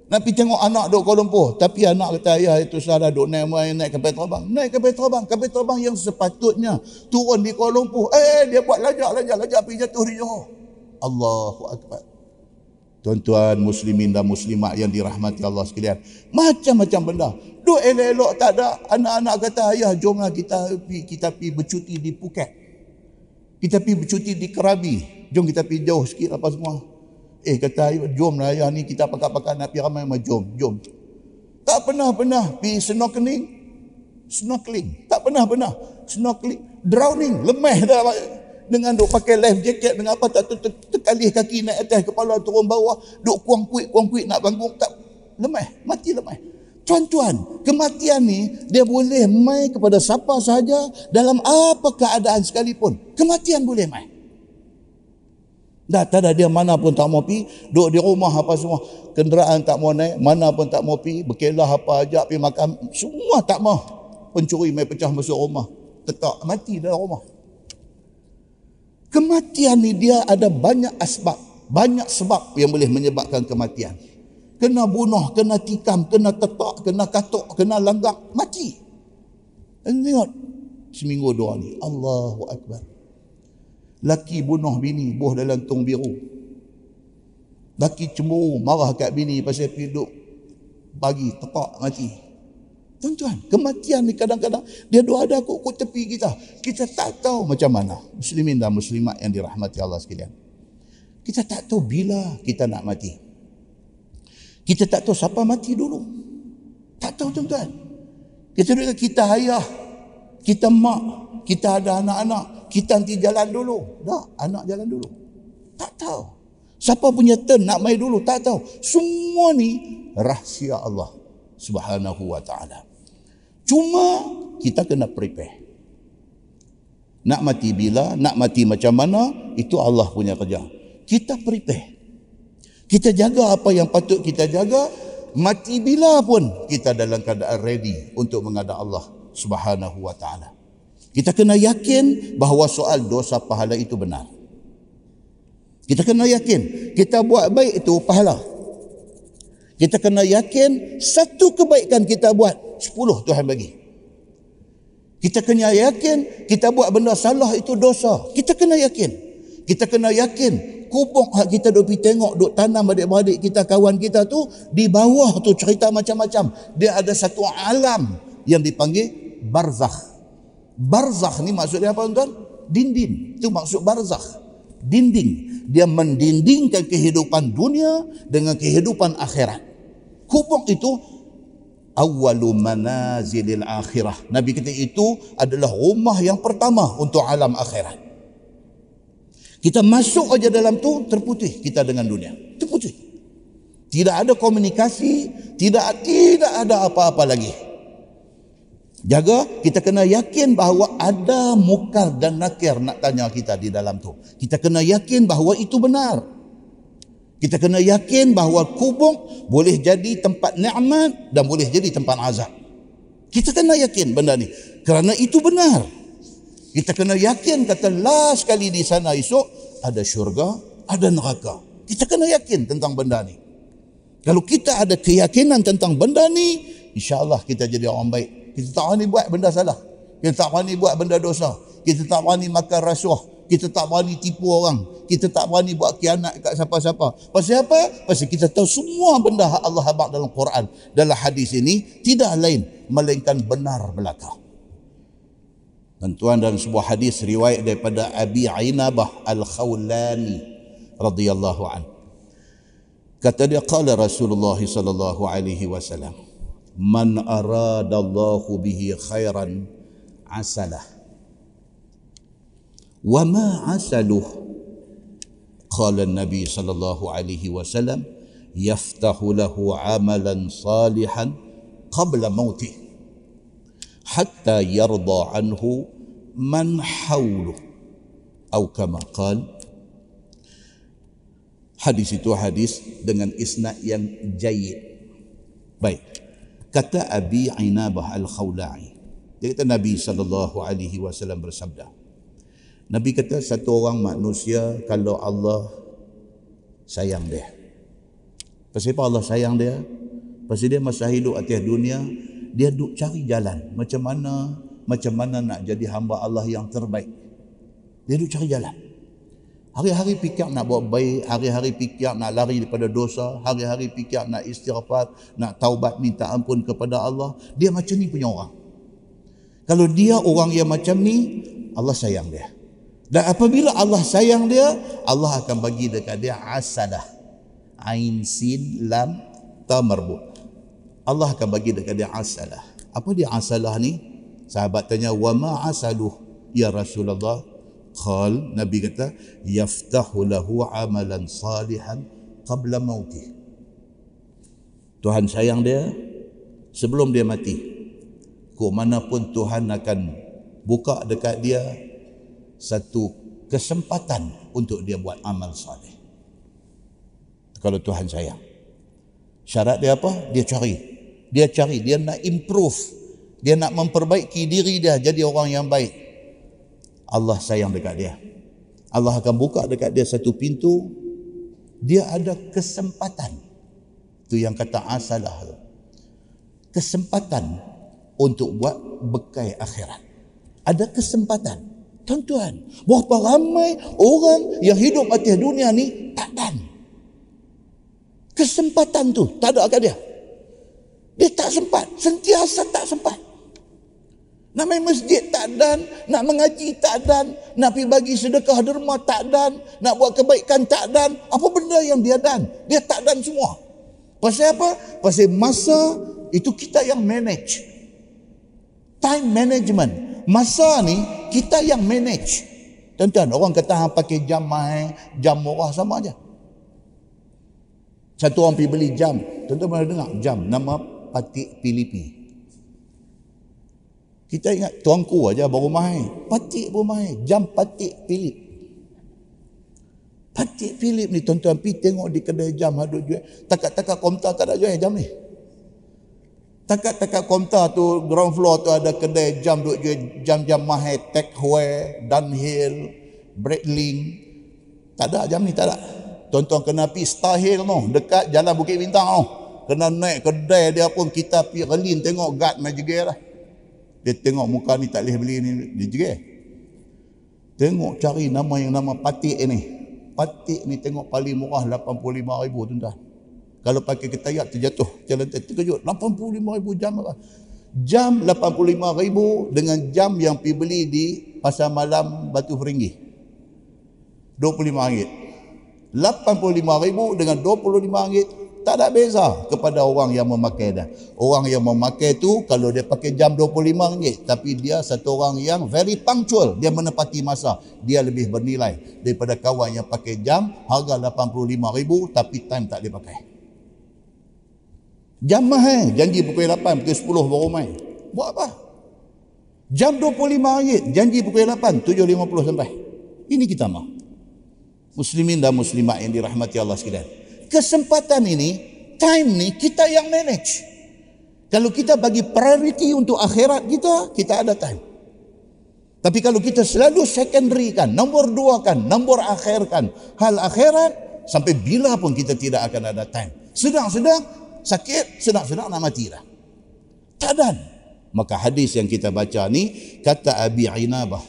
Nak pergi tengok anak duduk Kuala Lumpur. Tapi anak kata, ayah itu salah duduk naik, naik kapal terbang. Naik kapal terbang. Kapal terbang yang sepatutnya turun di Kuala Lumpur. Eh, dia buat lajak-lajak-lajak pergi jatuh di Johor. Allahu Akbar. Tuan-tuan muslimin dan muslimat yang dirahmati Allah sekalian. Macam-macam benda. Duk elok-elok tak ada. Anak-anak kata, ayah jomlah kita pergi, kita pergi bercuti di Phuket. Kita pergi bercuti di Kerabi. Jom kita pergi jauh sikit apa semua. Eh kata ayah, jomlah ayah ni kita pakai-pakai nak pergi ramai-ramai. Jom, jom. Tak pernah-pernah pergi snorkeling. Snorkeling. Tak pernah-pernah. Snorkeling. Drowning. Lemah dah. Dengan duk pakai life jacket, dengan apa tak tu, terkalih kaki naik atas kepala, turun bawah, duk kuang-kuit-kuang-kuit nak bangun, tak lemah, mati lemah. Tuan-tuan, kematian ni, dia boleh mai kepada siapa sahaja, dalam apa keadaan sekalipun. Kematian boleh mai. Dah tak ada dia mana pun tak mau pergi, duduk di rumah apa semua, kenderaan tak mau naik, mana pun tak mau pergi, berkelah apa ajak, pergi makan, semua tak mau. Pencuri mai pecah masuk rumah, tetap mati dalam rumah. Kematian ni dia ada banyak asbab, banyak sebab yang boleh menyebabkan kematian. Kena bunuh, kena tikam, kena tetak, kena katuk, kena langgak, mati. Dan tengok seminggu dua ni, Allahu Akbar. Laki bunuh bini, buh dalam tong biru. Laki cemburu, marah kat bini pasal hidup pagi, tetak, mati. Tuan-tuan, kematian ni kadang-kadang dia dua ada kut-kut tepi kita. Kita tak tahu macam mana. Muslimin dan muslimat yang dirahmati Allah sekalian. Kita tak tahu bila kita nak mati. Kita tak tahu siapa mati dulu. Tak tahu tuan-tuan. Kita duduk kita ayah, kita mak, kita ada anak-anak, kita nanti jalan dulu. Tak, anak jalan dulu. Tak tahu. Siapa punya turn nak mai dulu, tak tahu. Semua ni rahsia Allah Subhanahu wa ta'ala. Cuma kita kena prepare. Nak mati bila, nak mati macam mana, itu Allah punya kerja. Kita prepare. Kita jaga apa yang patut kita jaga. Mati bila pun kita dalam keadaan ready untuk menghadap Allah Subhanahu wa ta'ala. Kita kena yakin bahawa soal dosa pahala itu benar. Kita kena yakin kita buat baik itu pahala. Kita kena yakin satu kebaikan kita buat, sepuluh Tuhan bagi. Kita kena yakin kita buat benda salah itu dosa. Kita kena yakin. Kita kena yakin kubur hak kita duk pergi tengok, duk tanam adik-beradik kita, kawan kita tu, di bawah tu cerita macam-macam. Dia ada satu alam yang dipanggil barzakh. Barzakh ni maksudnya apa tuan? Dinding. Itu maksud barzakh. Dinding. Dia mendindingkan kehidupan dunia dengan kehidupan akhirat. Kubur itu awwalu manazilil akhirah. Nabi kata itu adalah rumah yang pertama untuk alam akhirat. Kita masuk aja dalam tu, terputih kita dengan dunia. Terputih. Tidak ada komunikasi, tidak tidak ada apa-apa lagi. Jaga, kita kena yakin bahawa ada Munkar dan Nakir nak tanya kita di dalam tu. Kita kena yakin bahawa itu benar. Kita kena yakin bahawa kubur boleh jadi tempat nikmat dan boleh jadi tempat azab. Kita kena yakin benda ni. Kerana itu benar. Kita kena yakin kata last kali di sana esok ada syurga, ada neraka. Kita kena yakin tentang benda ni. Kalau kita ada keyakinan tentang benda ni, insya-Allah kita jadi orang baik. Kita tak berani buat benda salah. Kita tak berani buat benda dosa. Kita tak berani makan rasuah. Kita tak berani tipu orang. Kita tak berani buat khianat kat siapa-siapa. Pasal apa? Pasal kita tahu semua benda Allah habaq dalam Quran, dalam hadis ini tidak lain melainkan benar belaka. Tuan-tuan, dalam sebuah hadis riwayat daripada Abi Ainabah Al-Khawlani radhiyallahu an. Kata dia qala Rasulullah sallallahu alaihi wasallam, "Man aradallahu bihi khairan asalah." wa ma asaluh qala an-nabi sallallahu alaihi wasallam yaftahu lahu amalan salihan qabla mautih hatta yarda anhu man hawluh atau kama qala. Hadis itu hadis dengan isnad yang jayyid. Baik. Kata Abi Inabah Al-Khawla'i, dia kata Nabi sallallahu alaihi wasallam bersabda. Nabi kata satu orang manusia kalau Allah sayang dia. Pasal apa Allah sayang dia? Pasal dia masa hidup atas dunia, dia duk cari jalan. Macam mana, macam mana nak jadi hamba Allah yang terbaik. Dia duk cari jalan. Hari-hari fikir nak buat baik, hari-hari fikir nak lari daripada dosa, hari-hari fikir nak istighfar, nak taubat minta ampun kepada Allah. Dia macam ni punya orang. Kalau dia orang yang macam ni, Allah sayang dia. Dan apabila Allah sayang dia, Allah akan bagi dekat dia asadah. Ain sin lam ta marbut. Allah akan bagi dekat dia asalah. Apa dia asalah ni? Sahabat tanya, "Wa ma asaluh ya Rasulullah?" Qal, Nabi kata, yaftahu lahu amalan salihan qabla mautih. Tuhan sayang dia sebelum dia mati. Ke mana pun Tuhan akan buka dekat dia satu kesempatan untuk dia buat amal salih. Kalau Tuhan sayang. Syarat dia apa? Dia cari. Dia cari. Dia nak improve. Dia nak memperbaiki diri dia jadi orang yang baik. Allah sayang dekat dia. Allah akan buka dekat dia satu pintu. Dia ada kesempatan. Itu yang kata asalah. Kesempatan untuk buat bekai akhirat. Ada kesempatan. Tuan-tuan, berapa ramai orang yang hidup atas dunia ni tak dan. Kesempatan tu tak ada kat dia. Dia tak sempat. Sentiasa tak sempat. Nak main masjid tak dan, nak mengaji tak dan, nak pergi bagi sedekah derma tak dan, nak buat kebaikan tak dan. Apa benda yang dia dan? Dia tak dan semua. Pasal apa? Pasal masa itu kita yang manage. Time management. Masa ni kita yang manage. Tuan-tuan, orang kata hang pakai jam mahal, jam murah sama aja. Satu orang pergi beli jam. Tuan-tuan pernah dengar jam nama patik Filipi. Kita ingat tuanku aja baru mahal. Patik pun mahal. Jam patik Philip. Patik Philip ni tuan-tuan pergi tengok di kedai jam ada jual. Takat-takat Komtar tak ada jual jam ni. Takat-takat Komtar tu ground floor tu ada kedai jam duk jual jam-jam mahal, Tech Heuer, Dunhill, Breitling. Tak ada jam ni, tak ada. Tuan-tuan kena pergi Star Hill tu, dekat Jalan Bukit Bintang tu. Kena naik kedai dia pun kita pergi relin tengok guard majigir lah. Dia tengok muka ni tak boleh beli ni. Dia juga. Tengok cari nama yang nama patik ni. Patik ni tengok paling murah lapan puluh lima ribu tuan-tuan. Kalau pakai ketayat terjatuh. Jalan terkejut. lapan puluh lima ribu jam apa? Jam lapan puluh lima ribu dengan jam yang pergi beli di pasar malam Batu Feringgi. dua puluh lima ringgit. lapan puluh lima ribu dengan dua puluh lima ringgit. Tak ada beza kepada orang yang memakai dah. Orang yang memakai tu kalau dia pakai jam dua puluh lima ringgit, tapi dia satu orang yang very punctual, dia menepati masa. Dia lebih bernilai daripada kawan yang pakai jam harga lapan puluh lima ribu tapi time tak boleh pakai. Jam mahal, janji pukul lapan, pukul sepuluh baru main. Buat apa? Jam dua puluh lima ringgit, janji pukul lapan, tujuh lima puluh sampai. Ini kita mahu. Muslimin dan muslimat yang dirahmati Allah sekalian. Kesempatan ini, time ni kita yang manage. Kalau kita bagi priority untuk akhirat kita, kita ada time. Tapi kalau kita selalu secondary kan, nombor dua kan, nombor akhir kan, hal akhirat, sampai bila pun kita tidak akan ada time. Sedang-sedang sakit, sedang-sedang nak mati dah. Tadan. Maka hadis yang kita baca ni, kata Abi Inabah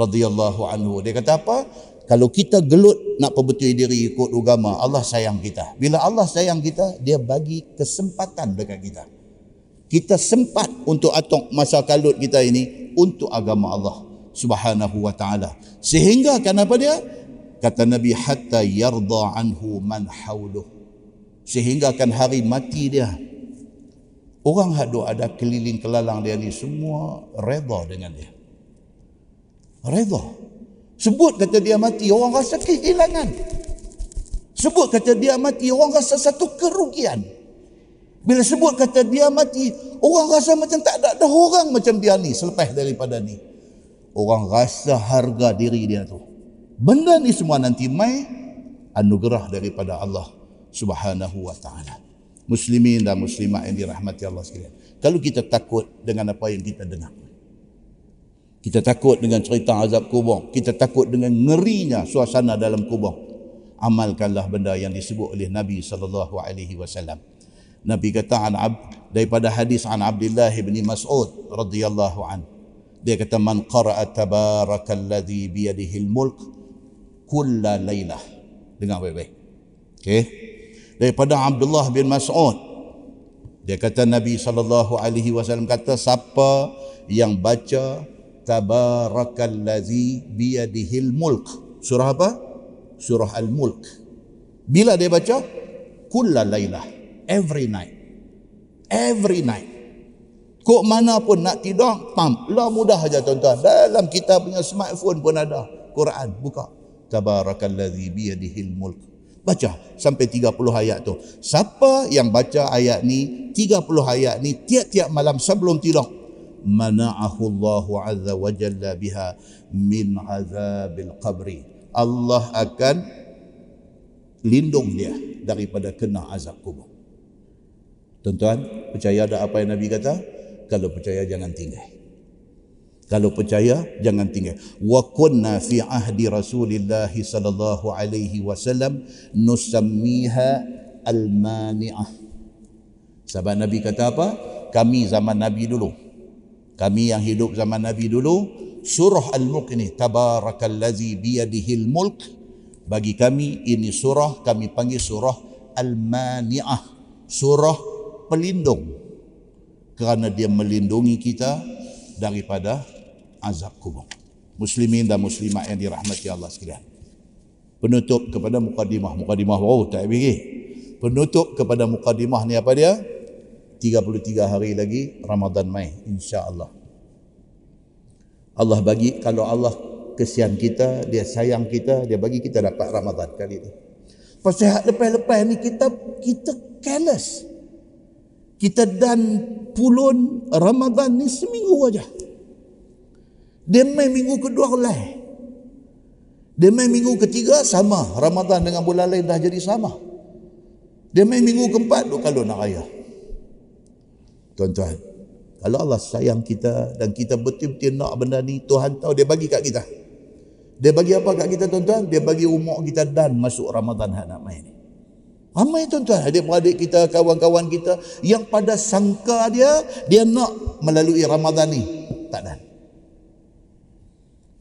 radhiyallahu anhu, dia kata apa? Kalau kita gelut nak perbetul diri ikut agama, Allah sayang kita. Bila Allah sayang kita, dia bagi kesempatan dekat kita. Kita sempat untuk atok masa kalut kita ini untuk agama Allah Subhanahu wa taala. Sehingga kenapa dia? Kata Nabi hatta yarda anhu man hauluh. Sehingga kan hari mati dia. Orang hadu ada keliling kelalang dia ni semua redha dengan dia. Redha. Sebut kata dia mati, orang rasa kehilangan. Sebut kata dia mati, orang rasa satu kerugian. Bila sebut kata dia mati, orang rasa macam tak ada dah orang macam dia ni selepas daripada ni. Orang rasa harga diri dia tu. Benda ni semua nanti mai anugerah daripada Allah Subhanahu wa ta'ala. Muslimin dan muslimat yang dirahmati Allah sekalian, kalau kita takut dengan apa yang kita dengar, kita takut dengan cerita azab kubur, kita takut dengan ngerinya suasana dalam kubur, amalkanlah benda yang disebut oleh Nabi sallallahu alaihi wasallam. Nabi kata an abd, daripada hadis an Abdullah bin Mas'ud radhiyallahu an, dia kata man qara'a tabarakallazi biyadihil mulk kulla lailah. Dengar baik-baik, okey. Daripada Abdullah bin Mas'ud, dia kata Nabi sallallahu alaihi wasallam kata siapa yang baca tabarakallazi biyadihil mulk, surah apa? Surah Al-Mulk, bila dia baca kulla lailah, every night, every night, kok mana pun nak tidur, pam lah, mudah aja tuan-tuan, dalam kita punya smartphone pun ada Quran, buka tabarakallazi biyadihil mulk, baca sampai tiga puluh ayat tu. Siapa yang baca ayat ni, tiga puluh ayat ni tiap-tiap malam sebelum tidur, mana'ahullahu azza wa jalla biha min azabil qabri, Allah akan lindung dia daripada kena azab kubur. Tuan-tuan, percaya ada apa yang Nabi kata? Kalau percaya jangan tinggal. Kalau percaya jangan tinggal. Wa kunna fi ahdi Rasulillah sallallahu alaihi wasallam nusammiha al-mani'ah. Sahabat Nabi kata apa? Kami zaman Nabi dulu, kami yang hidup zaman Nabi dulu, surah Al-Mulk ini, tabarakallazi biyadihil mulk, bagi kami ini surah, kami panggil surah Al-Mani'ah, surah pelindung, kerana dia melindungi kita daripada azab kubur. Muslimin dan muslimat yang dirahmati Allah sekalian, penutup kepada mukadimah, mukadimah oh, tak fikir. Penutup kepada mukadimah ni apa dia? tiga puluh tiga hari lagi Ramadan mai, insya-Allah. Allah bagi, kalau Allah kesian kita, dia sayang kita, dia bagi kita dapat Ramadan kali ni. Pasal lepas-lepas ni kita kita careless. Kita dan pulun Ramadan ni seminggu aja. Dia mai minggu kedua lain. Dia mai minggu ketiga sama, Ramadan dengan bulan lain dah jadi sama. Dia mai minggu keempat duk kalau nak raya. Tuan-tuan, kalau Allah sayang kita dan kita betul-betul nak benda ni, Tuhan tahu dia bagi kat kita. Dia bagi apa kat kita tuan-tuan? Dia bagi umur kita dan masuk Ramadan hak nak main ni. Ramai tuan-tuan, adik-beradik kita, kawan-kawan kita yang pada sangka dia, dia nak melalui Ramadan ni. Tak dan.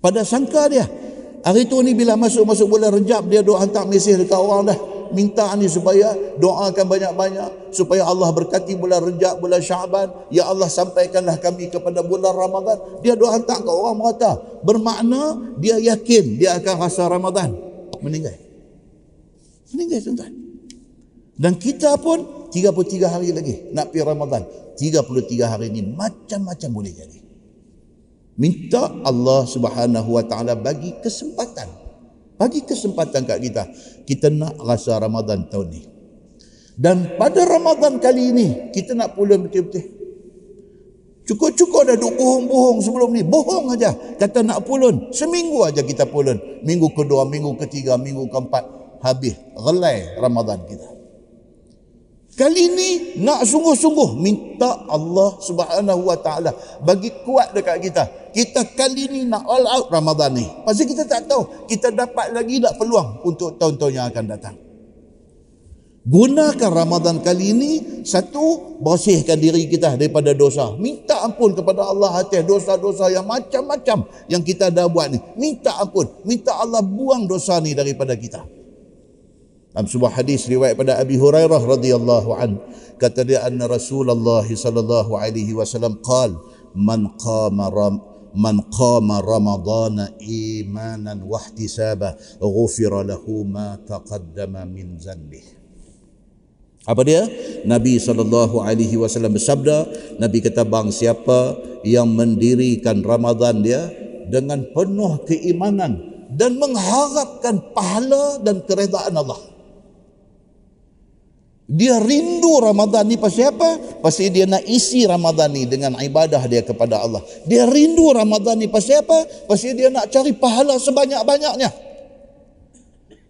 Pada sangka dia, hari tu ni bila masuk-masuk bulan Rejab, dia duk hantar mesej dekat orang dah. Minta ni supaya doakan banyak-banyak supaya Allah berkati bulan Rejab, bulan Syaban. Ya Allah, sampaikanlah kami kepada bulan Ramadan. Dia doa hantar ke orang merata. Bermakna dia yakin dia akan rasa Ramadan. Meninggal. Meninggal tuan-tuan. Dan kita pun tiga puluh tiga hari lagi nak pergi Ramadan. tiga puluh tiga hari ni macam-macam boleh jadi. Minta Allah Subhanahu wa ta'ala bagi kesempatan. Bagi kesempatan kat kita. Kita nak rasa Ramadan tahun ni. Dan pada Ramadan kali ini, kita nak pula betul-betul. Cukup-cukup dah duk bohong-bohong sebelum ni. Bohong aja. Kata nak pulun. Seminggu aja kita pulun. Minggu kedua, minggu ketiga, minggu keempat. Habis. Gelai Ramadan kita. Kali ini nak sungguh-sungguh minta Allah Subhanahu wa ta'ala bagi kuat dekat kita. Kita kali ini nak all out Ramadan ni. Pasal kita tak tahu kita dapat lagi tak peluang untuk tahun-tahun yang akan datang. Gunakan Ramadan kali ini, satu, bersihkan diri kita daripada dosa. Minta ampun kepada Allah atas dosa-dosa yang macam-macam yang kita dah buat ni. Minta ampun, minta Allah buang dosa ni daripada kita. Dalam sebuah hadis riwayat pada Abi Hurairah radhiyallahu an, kata dia anna Rasulullah sallallahu alaihi wasallam qala man qama ram man qama ramadana imanan wa ihtisaba ghufira lahu ma taqaddama min dhanbi. Apa dia? Nabi sallallahu alaihi wasallam bersabda, Nabi kata bang siapa yang mendirikan Ramadan dia dengan penuh keimanan dan mengharapkan pahala dan keredaan Allah. Dia rindu Ramadan ni pasal apa? Pasal dia nak isi Ramadan ni dengan ibadah dia kepada Allah. Dia rindu Ramadan ni pasal apa? Pasal dia nak cari pahala sebanyak-banyaknya.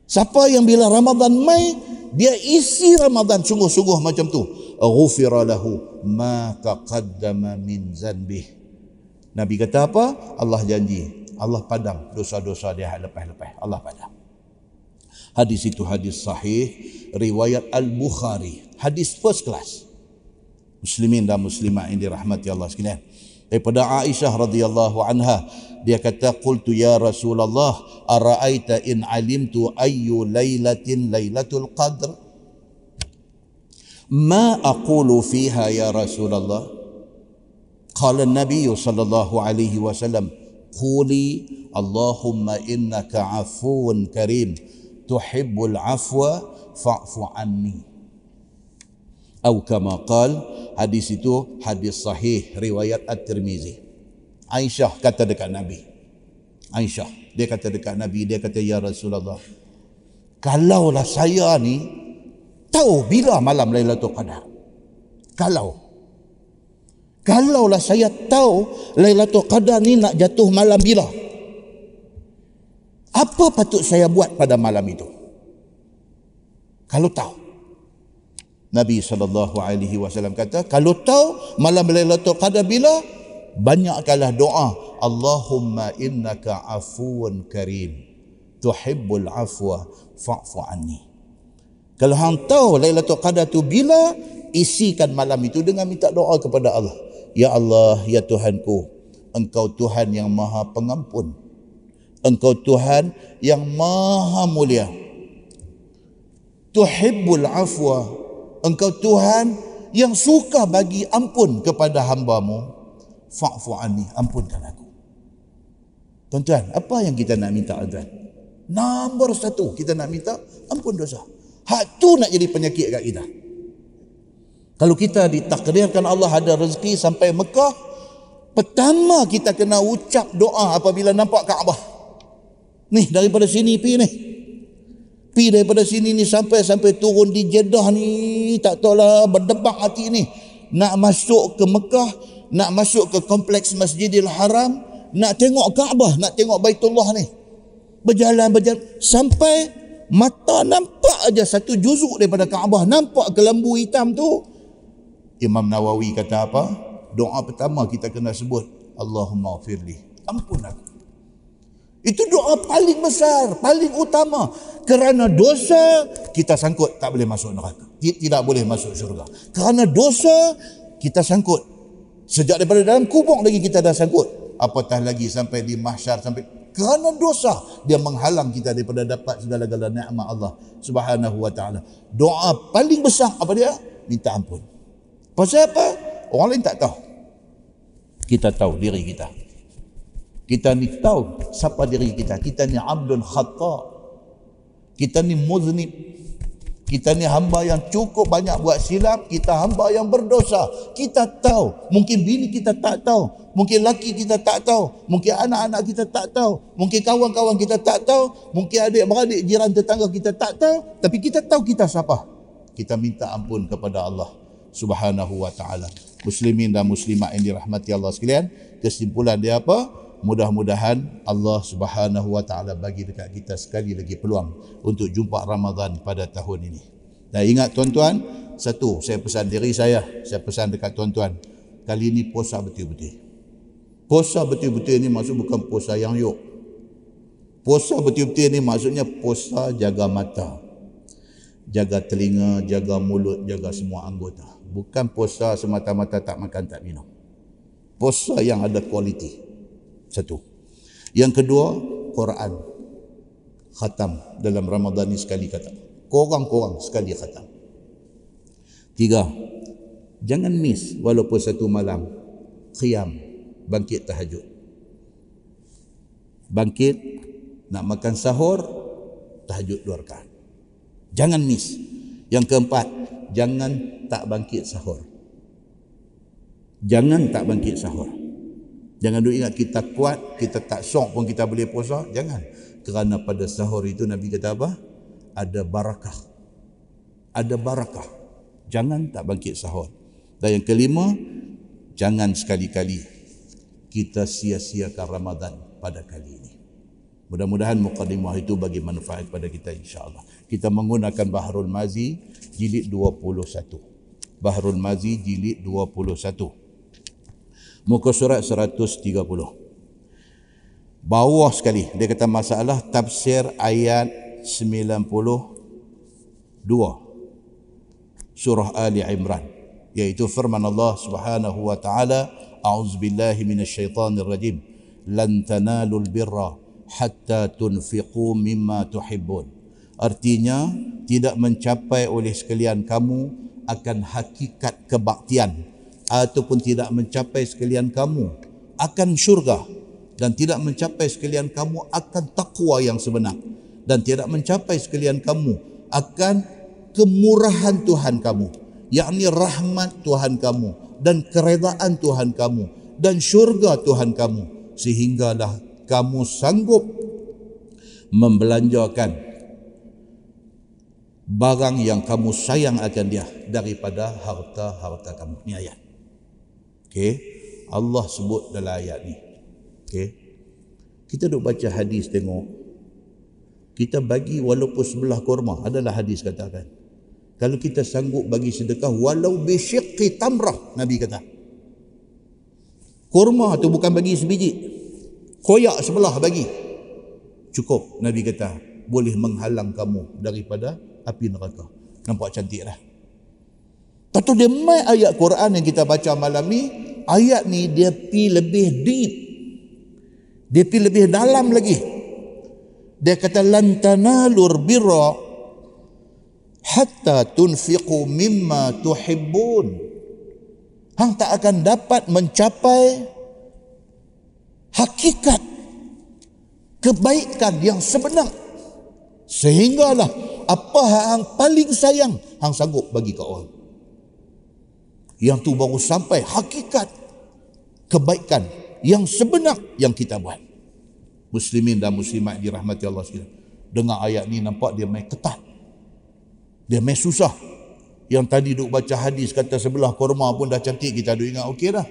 Siapa yang bila Ramadan mai, dia isi Ramadan sungguh-sungguh macam tu. Ghufira lahu ma taqaddama min zanbih. Nabi kata apa? Allah janji. Allah padam dosa-dosa dia lepas-lepas. Allah padam. Hadis itu hadis sahih, riwayat Al-Bukhari. Hadis first class. Muslimin dan muslimat yang dirahmati Allah sekalian. Daripada Aisyah radhiyallahu anha, dia kata, "Qultu ya Rasulullah, ara'aita in 'alimtu ayyu lailatin lailatul qadr? Ma aqulu fiha ya Rasulullah?" Qala an-nabiy sallallahu alaihi wasallam, "Quli Allahumma innaka 'afuwun karim." Tuhibbul afwa fa'fu anni. Atau kama qala, hadis itu hadis sahih riwayat At-Tirmizi. Aisyah kata dekat Nabi. Aisyah dia kata dekat Nabi, dia kata, "Ya Rasulullah, kalaulah saya ni tahu bila malam Lailatul Qadar. Kalau kalaulah saya tahu Lailatul Qadar ni nak jatuh malam bila? Apa patut saya buat pada malam itu? Kalau tahu." Nabi sallallahu alaihi wasallam kata, kalau tahu malam Lailatul Qadar bila, banyakkanlah doa, "Allahumma innaka afuwun karim, tuhibbul afwa fa'fu anni." Kalau hang tahu Lailatul Qadar tu bila, isikan malam itu dengan minta doa kepada Allah. "Ya Allah, ya Tuhanku, Engkau Tuhan yang Maha Pengampun. Engkau Tuhan yang Maha Mulia. Tuhibbul afwa. Engkau Tuhan yang suka bagi ampun kepada hamba-Mu. Fa'fu anni, ampunkan aku." Tuan-tuan, apa yang kita nak minta, tuan? Nombor satu kita nak minta ampun dosa. Hak tu nak jadi penyakit kat kita. Kalau kita ditakdirkan Allah ada rezeki sampai Mekah, pertama kita kena ucap doa apabila nampak Kaabah. Ni daripada sini pi ni. Pi daripada sini ni sampai sampai turun di Jeddah ni, tak tahulah berdebak hati ni. Nak masuk ke Mekah, nak masuk ke kompleks Masjidil Haram, nak tengok Kaabah, nak tengok Baitullah ni. Berjalan-berjalan sampai mata nampak aja satu juzuk daripada Kaabah, nampak kelambu hitam tu. Imam Nawawi kata apa? Doa pertama kita kena sebut, "Allahumma ghafirli." Ampun aku. Itu doa paling besar, paling utama. Kerana dosa, kita sangkut tak boleh masuk neraka. Tidak boleh masuk syurga. Kerana dosa, kita sangkut. Sejak daripada dalam kubur lagi kita dah sangkut. Apatah lagi sampai di mahsyar, sampai kerana dosa, dia menghalang kita daripada dapat segala-gala nikmat Allah Subhanahu wa ta'ala. Doa paling besar apa dia? Minta ampun. Pasal apa? Orang lain tak tahu. Kita tahu diri kita. Kita ni tahu siapa diri kita. Kita ni abdun khata. Kita ni muznib. Kita ni hamba yang cukup banyak buat silap. Kita hamba yang berdosa. Kita tahu. Mungkin bini kita tak tahu. Mungkin laki kita tak tahu. Mungkin anak-anak kita tak tahu. Mungkin kawan-kawan kita tak tahu. Mungkin adik-beradik, jiran, tetangga kita tak tahu. Tapi kita tahu kita siapa. Kita minta ampun kepada Allah Subhanahu wa ta'ala. Muslimin dan muslimat yang dirahmati Allah sekalian, kesimpulan dia apa? Mudah-mudahan Allah Subhanahu wa ta'ala bagi dekat kita sekali lagi peluang untuk jumpa Ramadan pada tahun ini. Dan ingat tuan-tuan, satu, saya pesan diri saya, saya pesan dekat tuan-tuan, kali ini puasa betul-betul. Puasa betul-betul ni maksud bukan puasa yang yuk. Puasa betul-betul ni maksudnya puasa jaga mata, jaga telinga, jaga mulut, jaga semua anggota. Bukan puasa semata-mata tak makan, tak minum. Puasa yang ada kualiti. Satu. Yang kedua, Quran khatam dalam Ramadan ni sekali khatam. Korang-korang sekali khatam. Tiga, jangan miss walaupun satu malam qiyam, bangkit tahajud. Bangkit nak makan sahur, tahajud dua rakaat. Jangan miss. Yang keempat, jangan tak bangkit sahur. Jangan tak bangkit sahur. Jangan duk ingat kita kuat, kita tak syok pun kita boleh puasa. Jangan. Kerana pada sahur itu Nabi kata apa? Ada barakah. Ada barakah. Jangan tak bangkit sahur. Dan yang kelima, jangan sekali-kali kita sia-siakan Ramadan pada kali ini. Mudah-mudahan mukadimah itu bagi manfaat pada kita insya-Allah. Kita menggunakan Bahrul Mazi jilid dua puluh satu. Bahrul Mazi jilid dua puluh satu. Muka surat seratus tiga puluh. Bawah sekali. Dia kata masalah tafsir ayat sembilan puluh dua. Surah Ali Imran. Iaitu firman Allah subhanahu wa ta'ala. A'udzubillahi minasyaitanirrajim. Lan tanalul birra hatta tunfiqu mimma tuhibbun. Artinya, tidak mencapai oleh sekalian kamu akan hakikat kebaktian. Ataupun tidak mencapai sekalian kamu akan syurga. Dan tidak mencapai sekalian kamu akan takwa yang sebenar. Dan tidak mencapai sekalian kamu akan kemurahan Tuhan kamu, yakni rahmat Tuhan kamu, dan keredaan Tuhan kamu, dan syurga Tuhan kamu. Sehinggalah kamu sanggup membelanjakan barang yang kamu sayang akan dia daripada harta-harta kamu. Ini ayat. Okay. Allah sebut dalam ayat ni. Okay. Kita duk baca hadis tengok. Kita bagi walaupun sebelah kurma. Adalah hadis katakan. Kalau kita sanggup bagi sedekah walau bisyiqqi tamrah. Nabi kata. Kurma tu bukan bagi sebiji. Koyak sebelah bagi. Cukup. Nabi kata. Boleh menghalang kamu daripada api neraka. Nampak cantik dah. Lepas tu dia main ayat Quran yang kita baca malam ni, ayat ni dia pi lebih deep. Dia pi lebih dalam lagi. Dia kata lan tanalur birra hatta tunfiqu mimma tuhibbun. Hang tak akan dapat mencapai hakikat kebaikan yang sebenar. Sehinggalah apa hang paling sayang hang sanggup bagi kat orang. Yang tu baru sampai hakikat kebaikan yang sebenar yang kita buat. Muslimin dan muslimat dirahmati Allah sekalian. Dengar ayat ni nampak dia main ketat. Dia main susah. Yang tadi duk baca hadis kata sebelah kurma pun dah cantik kita duk ingat okey dah.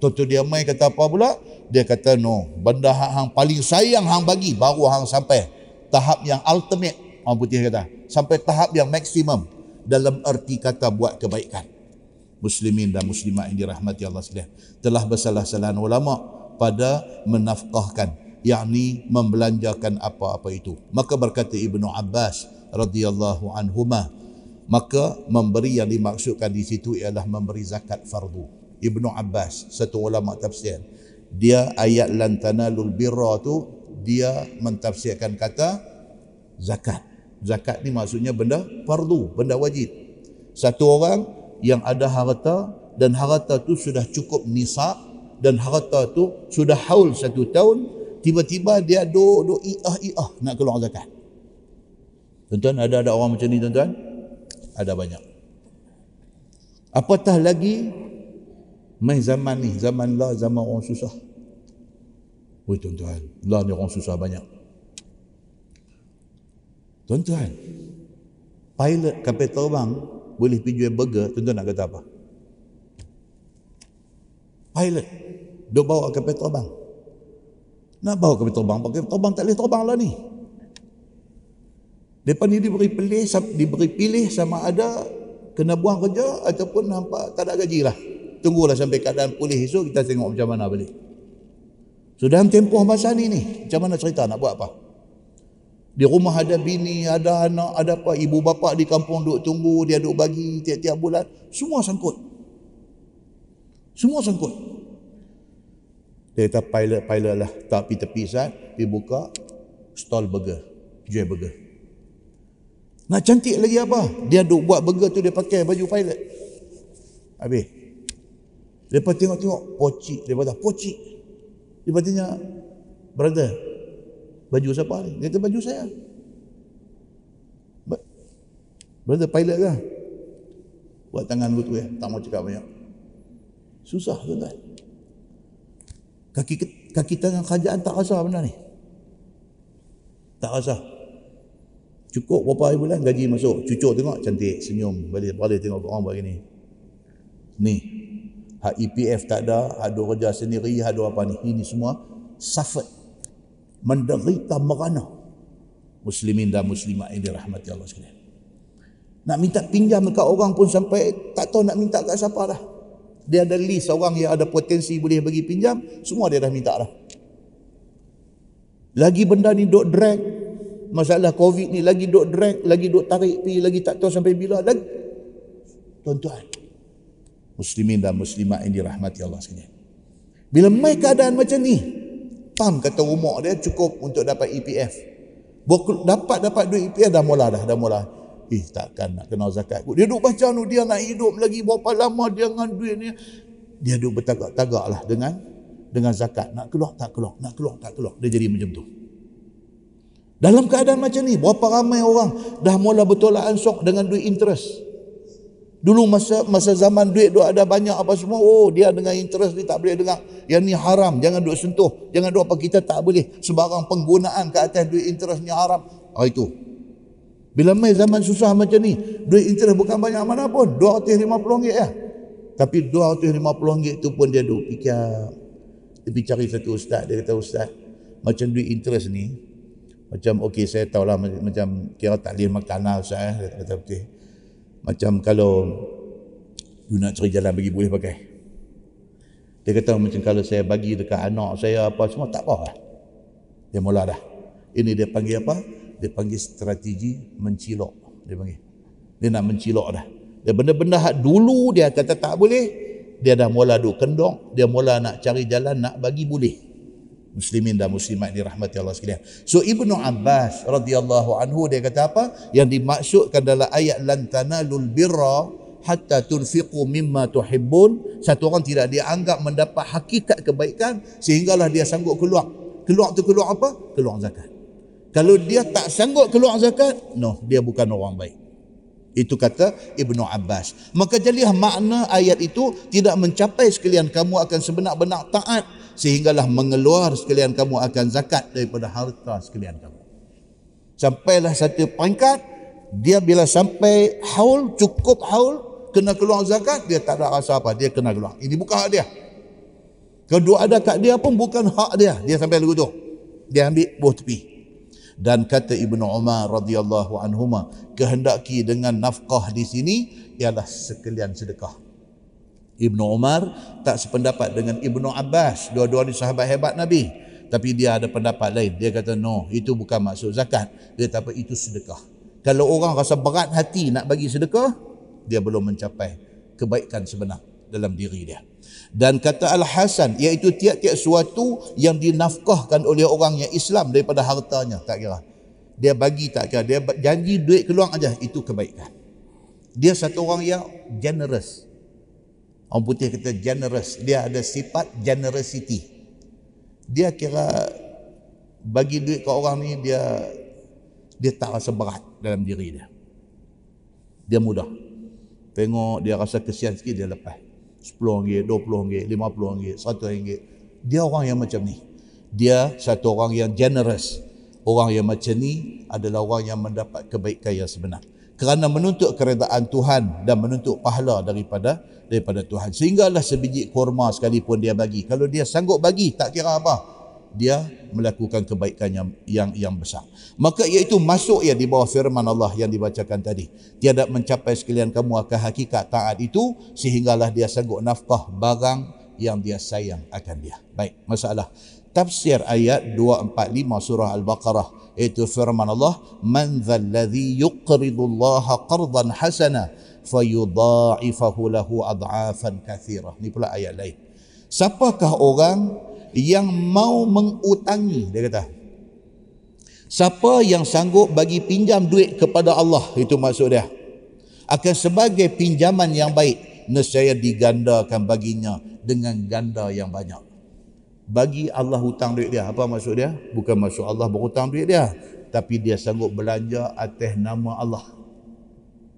Tentu dia main kata apa pula? Dia kata no, benda hang paling sayang hang bagi baru hang sampai tahap yang ultimate. Orang putih kata sampai tahap yang maksimum dalam erti kata buat kebaikan. Muslimin dan muslimat yang dirahmati Allah sekalian, telah bersalah-salahan ulama pada menafkahkan, yakni membelanjakan apa-apa itu. Maka berkata Ibnu Abbas radhiyallahu anhuma, maka memberi yang dimaksudkan di situ ialah memberi zakat fardu. Ibnu Abbas, satu ulama tafsir, dia ayat lan tanalul birra tu dia mentafsirkan kata zakat. Zakat ni maksudnya benda fardu, benda wajib. Satu orang yang ada harta dan harta tu sudah cukup nisab dan harta tu sudah haul satu tahun, tiba-tiba dia duduk i'ah-i'ah nak keluar zakat. Tuan-tuan, ada ada orang macam ni tuan-tuan? Ada banyak. Apatah lagi main zaman ni, zaman lah, zaman orang susah. Oi tuan-tuan, lah ni orang susah banyak. Tuan-tuan, pilot kapal terbang boleh pergi jual burger, tuan-tuan nak kata apa? Pilot, dia bawa kapal terbang. Nak bawa kapal terbang, pakai terbang tak boleh terbang lah ni. Depan ni diberi pilih, diberi pilih sama ada kena buang kerja ataupun nampak tak ada gaji lah. Tunggulah sampai keadaan pulih esok, kita tengok macam mana balik. So dalam tempoh masa ni ni, macam mana cerita nak buat apa? Di rumah ada bini, ada anak, ada apa, ibu bapa di kampung duk tunggu, dia duk bagi tiap-tiap bulan. Semua sangkut. Semua sangkut. Dia kata pilot-pilot lah. Tak pergi tepi sat, pergi buka stall burger. Jual burger. Nak cantik lagi apa? Dia duk buat burger tu, dia pakai baju pilot. Habis. Lepas tengok-tengok, pocik. Lepas dah pocik. Lepas tanya, brother, baju siapa ni? Dia kata baju saya. Brother pilot lah. Buat tangan aku tu ya. Tak mau cakap banyak. Susah tuan-tuan. Kaki, kaki tangan kerajaan tak asah benda ni. Tak asah. Cukup berapa hari bulan gaji masuk. Cucuk tengok, cantik, senyum. Balik-balik tengok orang buat gini. Ni. Hak E P F tak ada, hak duk kerja sendiri, hak duk apa ni. Ini semua suffered. Menderita merana. Muslimin dan muslimat yang dirahmati Allah sekalian. Nak minta pinjam dekat orang pun sampai tak tahu nak minta kat siapa dah. Dia ada list orang yang ada potensi boleh bagi pinjam, semua dia dah minta dah. Lagi benda ni duk drag, masalah Covid ni lagi duk drag, lagi duk tarik pi, lagi tak tahu sampai bila lagi. Tuan-tuan, muslimin dan muslimat yang dirahmati Allah sekalian. Bila mai keadaan macam ni, pam kata umur dia cukup untuk dapat E P F. Dapat-dapat duit E P F dah mula dah, dah mula. Eh, takkan nak kena zakat kot. Dia duk baca tu, dia nak hidup lagi berapa lama dia dengan duit ni. Dia duk bertagak-tagak lah dengan dengan zakat. Nak keluar, tak keluar. Nak keluar, tak keluar. Dia jadi macam tu. Dalam keadaan macam ni, berapa ramai orang dah mula bertolak ansur dengan duit interest. Dulu masa masa zaman duit duk ada banyak apa semua. Oh, dia dengan interest ni tak boleh dengar. Yang ni haram. Jangan duk sentuh. Jangan duk apa. Kita tak boleh. Sebarang penggunaan ke atas duit interest ni haram. Ah, itu. Bila mai zaman susah macam ni, duit interest bukan banyak mana pun, dua ratus lima puluh ringgit lah. Tapi dua ratus lima puluh ringgit tu pun dia duk fikir. Dia pergi cari satu ustaz, dia kata, ustaz, macam duit interest ni, macam okey saya tahulah, macam kira taklif makanan ustaz eh, dia kata betul. Macam kalau you nak cari jalan bagi boleh pakai. Dia kata macam kalau saya bagi dekat anak saya apa semua tak apa lah. Dia mula dah. Ini dia panggil apa? Dia panggil strategi mencilok. Dia panggil. Dia nak mencilok dah. Dia benda-benda hak dulu dia kata tak boleh. Dia dah mula duk kendok. Dia mula nak cari jalan, nak bagi boleh. Muslimin dan muslimat dirahmati Allah sekalian. So Ibnu Abbas radhiyallahu anhu dia kata apa? Yang dimaksudkan dalam ayat lantanalul birra hatta tunfiqu mimma tuhibbun. Satu orang tidak dianggap mendapat hakikat kebaikan sehinggalah dia sanggup keluar. Keluar tu keluar apa? Keluar zakat. Kalau dia tak sanggup keluar zakat, no, dia bukan orang baik. Itu kata Ibnu Abbas. Maka jadilah makna ayat itu, tidak mencapai sekalian kamu akan sebenar-benar taat, sehinggalah mengeluar sekalian kamu akan zakat daripada harta sekalian kamu. Sampailah satu peringkat, dia bila sampai haul, cukup haul, kena keluar zakat, dia tak ada rasa apa, dia kena keluar. Ini bukan hak dia. Kedua ada kat dia pun bukan hak dia. Dia sampai lagu tu. Dia ambil buah tepi. Dan kata Ibnu Umar radhiyallahu anhuma, kehendaki dengan nafkah di sini ialah sekalian sedekah. Ibnu Umar tak sependapat dengan Ibnu Abbas, dua-dua ni sahabat hebat Nabi, tapi dia ada pendapat lain. Dia kata no, itu bukan maksud zakat, dia kata apa, itu sedekah. Kalau orang rasa berat hati nak bagi sedekah, dia belum mencapai kebaikan sebenar dalam diri dia. Dan kata Al-Hasan, iaitu tiap-tiap suatu yang dinafkahkan oleh orang yang Islam daripada hartanya, tak kira dia bagi, tak kira dia janji duit keluar aja, itu kebaikan. Dia satu orang yang generous. Orang putih kata generous, dia ada sifat generosity. Dia kira bagi duit ke orang ni, dia dia tak rasa berat dalam diri dia. Dia mudah tengok, dia rasa kesian sikit, dia lepas sepuluh ringgit, dua puluh ringgit, lima puluh ringgit, seratus ringgit. Dia orang yang macam ni. Dia satu orang yang generous. Orang yang macam ni adalah orang yang mendapat kebaikan yang sebenar. Kerana menuntut keredaan Tuhan dan menuntut pahala daripada daripada Tuhan. Sehinggalah sebiji kurma sekalipun dia bagi. Kalau dia sanggup bagi, tak kira apa, dia melakukan kebaikan yang, yang yang besar. Maka iaitu masuk ia di bawah firman Allah yang dibacakan tadi. Tiada mencapai sekalian kamu akan hakikat taat itu sehinggalah dia sanggup nafkah barang yang dia sayang akan dia. Baik, masalah tafsir ayat dua empat lima surah Al-Baqarah, iaitu firman Allah, man zalladhi yuqridullaha qardan hasana fayudha'ifahu lahu ad'afan katsirah. Ni pula ayat lain. Siapakah orang yang mau mengutangi, dia kata. Siapa yang sanggup bagi pinjam duit kepada Allah, itu maksud dia. Akan sebagai pinjaman yang baik, nescaya digandakan baginya dengan ganda yang banyak. Bagi Allah hutang duit dia, apa maksud dia? Bukan maksud Allah berhutang duit dia, tapi dia sanggup belanja atas nama Allah.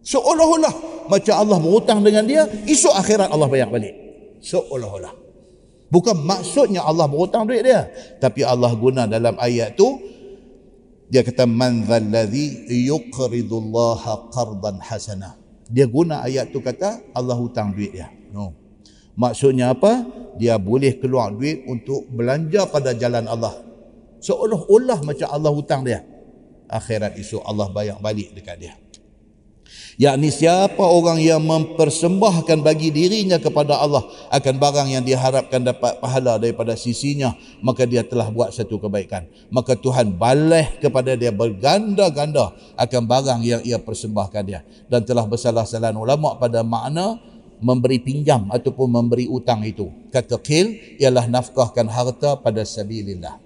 Seolah-olah macam Allah berhutang dengan dia, esok akhirat Allah bayar balik. Seolah-olah. Bukan maksudnya Allah berhutang duit dia, tapi Allah guna dalam ayat tu. Dia kata man zallazi yuqridullaha qardan hasanah. Dia guna ayat tu kata Allah hutang duit dia. No. Maksudnya apa? Dia boleh keluar duit untuk belanja pada jalan Allah. Seolah-olah macam Allah hutang dia. Akhirat esok Allah bayar balik dekat dia. Yakni siapa orang yang mempersembahkan bagi dirinya kepada Allah akan barang yang diharapkan dapat pahala daripada sisinya, maka dia telah buat satu kebaikan. Maka Tuhan balas kepada dia berganda-ganda akan barang yang ia persembahkan dia. Dan telah bersalah-salah ulama' pada makna memberi pinjam ataupun memberi utang itu. Kata qil ialah nafkahkan harta pada sabilillah.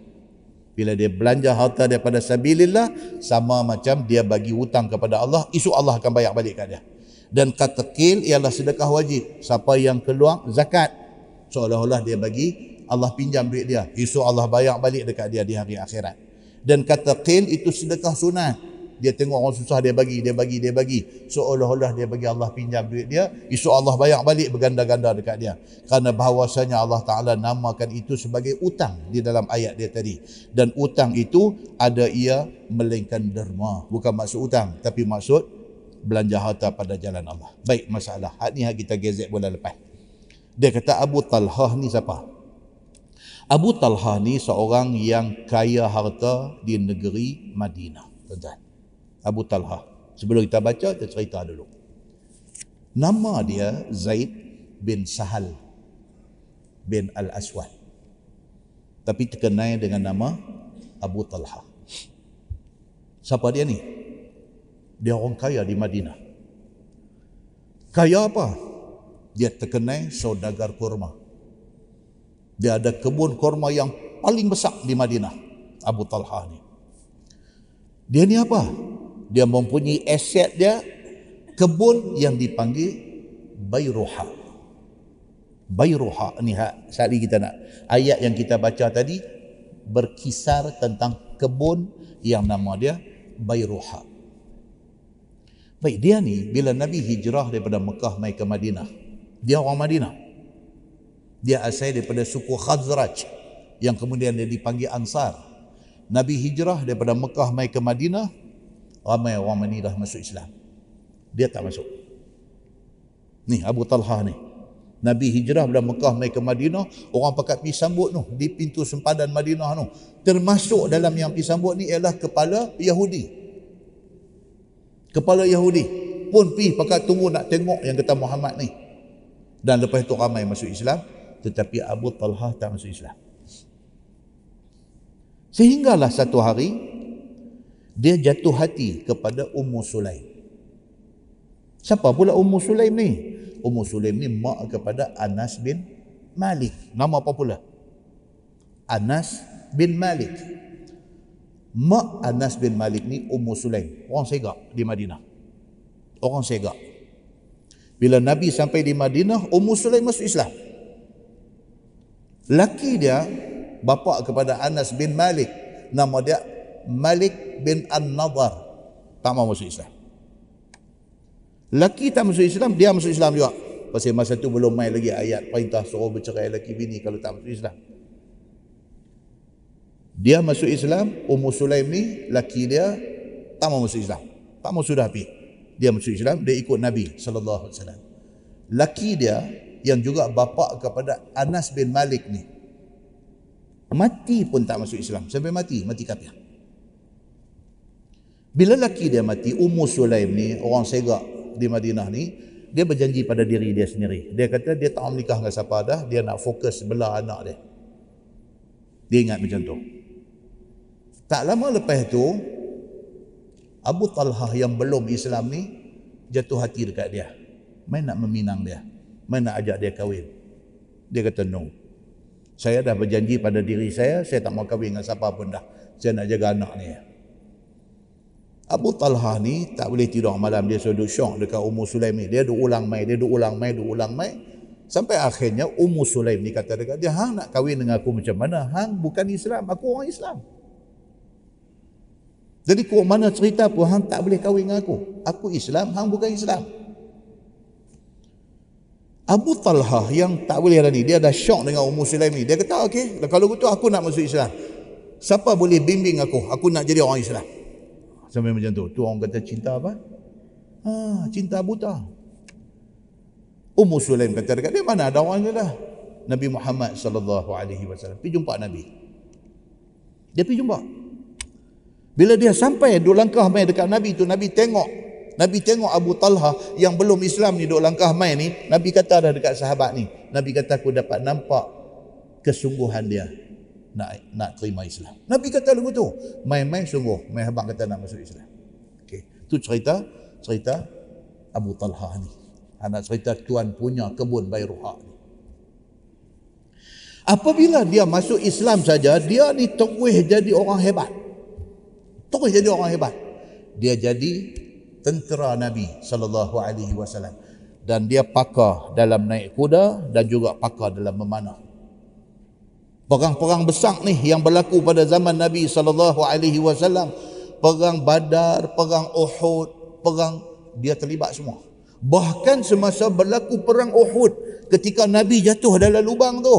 Bila dia belanja harta daripada sabilillah, sama macam dia bagi hutang kepada Allah, esok Allah akan bayar balik kat dia. Dan kata qil ialah sedekah wajib. Siapa yang keluar zakat, seolah-olah dia bagi, Allah pinjam duit dia, esok Allah bayar balik dekat dia di hari akhirat. Dan kata qil itu sedekah sunat. Dia tengok orang susah, dia bagi, dia bagi, dia bagi. Seolah-olah dia bagi Allah pinjam duit dia, esok Allah bayar balik berganda-ganda dekat dia. Kerana bahawasanya Allah Ta'ala namakan itu sebagai utang di dalam ayat dia tadi. Dan utang itu ada ia melainkan derma. Bukan maksud utang, tapi maksud belanja harta pada jalan Allah. Baik, masalah. Hak ni hak kita gezek bulan lepas. Dia kata Abu Talhah ni siapa? Abu Talhah ni seorang yang kaya harta di negeri Madinah. Tuan-tuan. Abu Talhah. Sebelum kita baca, kita cerita dulu. Nama dia Zaid bin Sahal bin Al-Aswad. Tapi terkenal dengan nama Abu Talhah. Siapa dia ni? Dia orang kaya di Madinah. Kaya apa? Dia terkenal saudagar kurma. Dia ada kebun kurma yang paling besar di Madinah. Abu Talhah ni. Dia ni apa? Dia mempunyai aset dia, kebun yang dipanggil Bayruha. Bayruha ni hak sekali kita nak. Ayat yang kita baca tadi berkisar tentang kebun yang nama dia Bayruha. Baik, dia ni bila Nabi hijrah daripada Mekah mai ke Madinah, dia orang Madinah. Dia asal daripada suku Khazraj yang kemudian dia dipanggil Ansar. Nabi hijrah daripada Mekah mai ke Madinah, ramai orang Madinah masuk Islam. Dia tak masuk. Ni Abu Talhah ni. Nabi hijrah dari Mekah mai ke Madinah, orang pakat pergi sambut tu di pintu sempadan Madinah tu. Termasuk dalam yang pergi sambut ni ialah kepala Yahudi. Kepala Yahudi pun pergi pakat tunggu nak tengok yang kata Muhammad ni. Dan lepas tu ramai masuk Islam, tetapi Abu Talhah tak masuk Islam. Sehinggalah satu hari dia jatuh hati kepada Ummu Sulaim. Siapa pula Ummu Sulaim ni? Ummu Sulaim ni mak kepada Anas bin Malik. Nama apa pula? Anas bin Malik. Mak Anas bin Malik ni Ummu Sulaim. Orang segak di Madinah. Orang segak. Bila Nabi sampai di Madinah, Ummu Sulaim masuk Islam. Laki dia, bapa kepada Anas bin Malik. Nama dia Malik bin An-Nadhar. Tak mau masuk Islam. Laki tak masuk Islam, dia masuk Islam juga. Pasal masa tu belum main lagi ayat perintah suruh bercerai laki bini kalau tak masuk Islam. Dia masuk Islam. Ummu Sulaim ni laki dia tak mau masuk Islam. Tak mau sudah pergi. Dia masuk Islam, dia ikut Nabi sallallahu alaihi wasallam. Laki dia yang juga bapa kepada Anas bin Malik ni mati pun tak masuk Islam. Sampai mati, mati kafir. Bila laki dia mati, Ummu Sulaim ni, orang segak di Madinah ni, dia berjanji pada diri dia sendiri. Dia kata dia tak menikah dengan siapa dah, dia nak fokus belah anak dia. Dia ingat macam tu. Tak lama lepas tu, Abu Talhah yang belum Islam ni, jatuh hati dekat dia. Main nak meminang dia. Main nak ajak dia kahwin. Dia kata no. Saya dah berjanji pada diri saya, saya tak mau kahwin dengan siapa pun dah. Saya nak jaga anak ni. Abu Talhah ni tak boleh tidur malam, dia duduk syok dekat Ummu Sulaim ni. Dia duduk ulang mai, dia duduk ulang mai, duduk ulang mai. Sampai akhirnya Ummu Sulaim ni kata dekat dia, hang nak kahwin dengan aku macam mana? Hang bukan Islam, aku orang Islam. Jadi kau mana cerita pun hang tak boleh kahwin dengan aku. Aku Islam, hang bukan Islam. Abu Talhah yang tak boleh tadi, dia dah syok dengan Ummu Sulaim ni. Dia kata, okey, kalau begitu aku nak masuk Islam. Siapa boleh bimbing aku? Aku nak jadi orang Islam. Sampai macam tu. Tu orang kata cinta apa? Ha, cinta buta. Ummu Sulaim kata dekat dia, mana ada orang ni dah? Nabi Muhammad sallallahu alaihi wasallam. Pergi jumpa Nabi. Dia pergi jumpa. Bila dia sampai dua langkah mai dekat Nabi tu, Nabi tengok Nabi tengok Abu Talhah yang belum Islam ni duk langkah main ni. Nabi kata dah dekat sahabat ni. Nabi kata aku dapat nampak kesungguhan dia nak nak terima Islam. Nabi kata lagu tu. Main-main sungguh. Main abang kata nak masuk Islam. Okey. Tu cerita cerita Abu Talhah ni. Anak cerita tuan punya kebun Bayruha ni. Apabila dia masuk Islam saja, dia ni terus jadi orang hebat. Terus jadi orang hebat. Dia jadi tentera Nabi sallallahu alaihi wasallam, dan dia pakar dalam naik kuda dan juga pakar dalam memanah. Perang-perang besar ni yang berlaku pada zaman Nabi sallallahu alaihi wasallam, perang Badar, perang Uhud, perang dia terlibat semua. Bahkan semasa berlaku perang Uhud, ketika Nabi jatuh dalam lubang tu,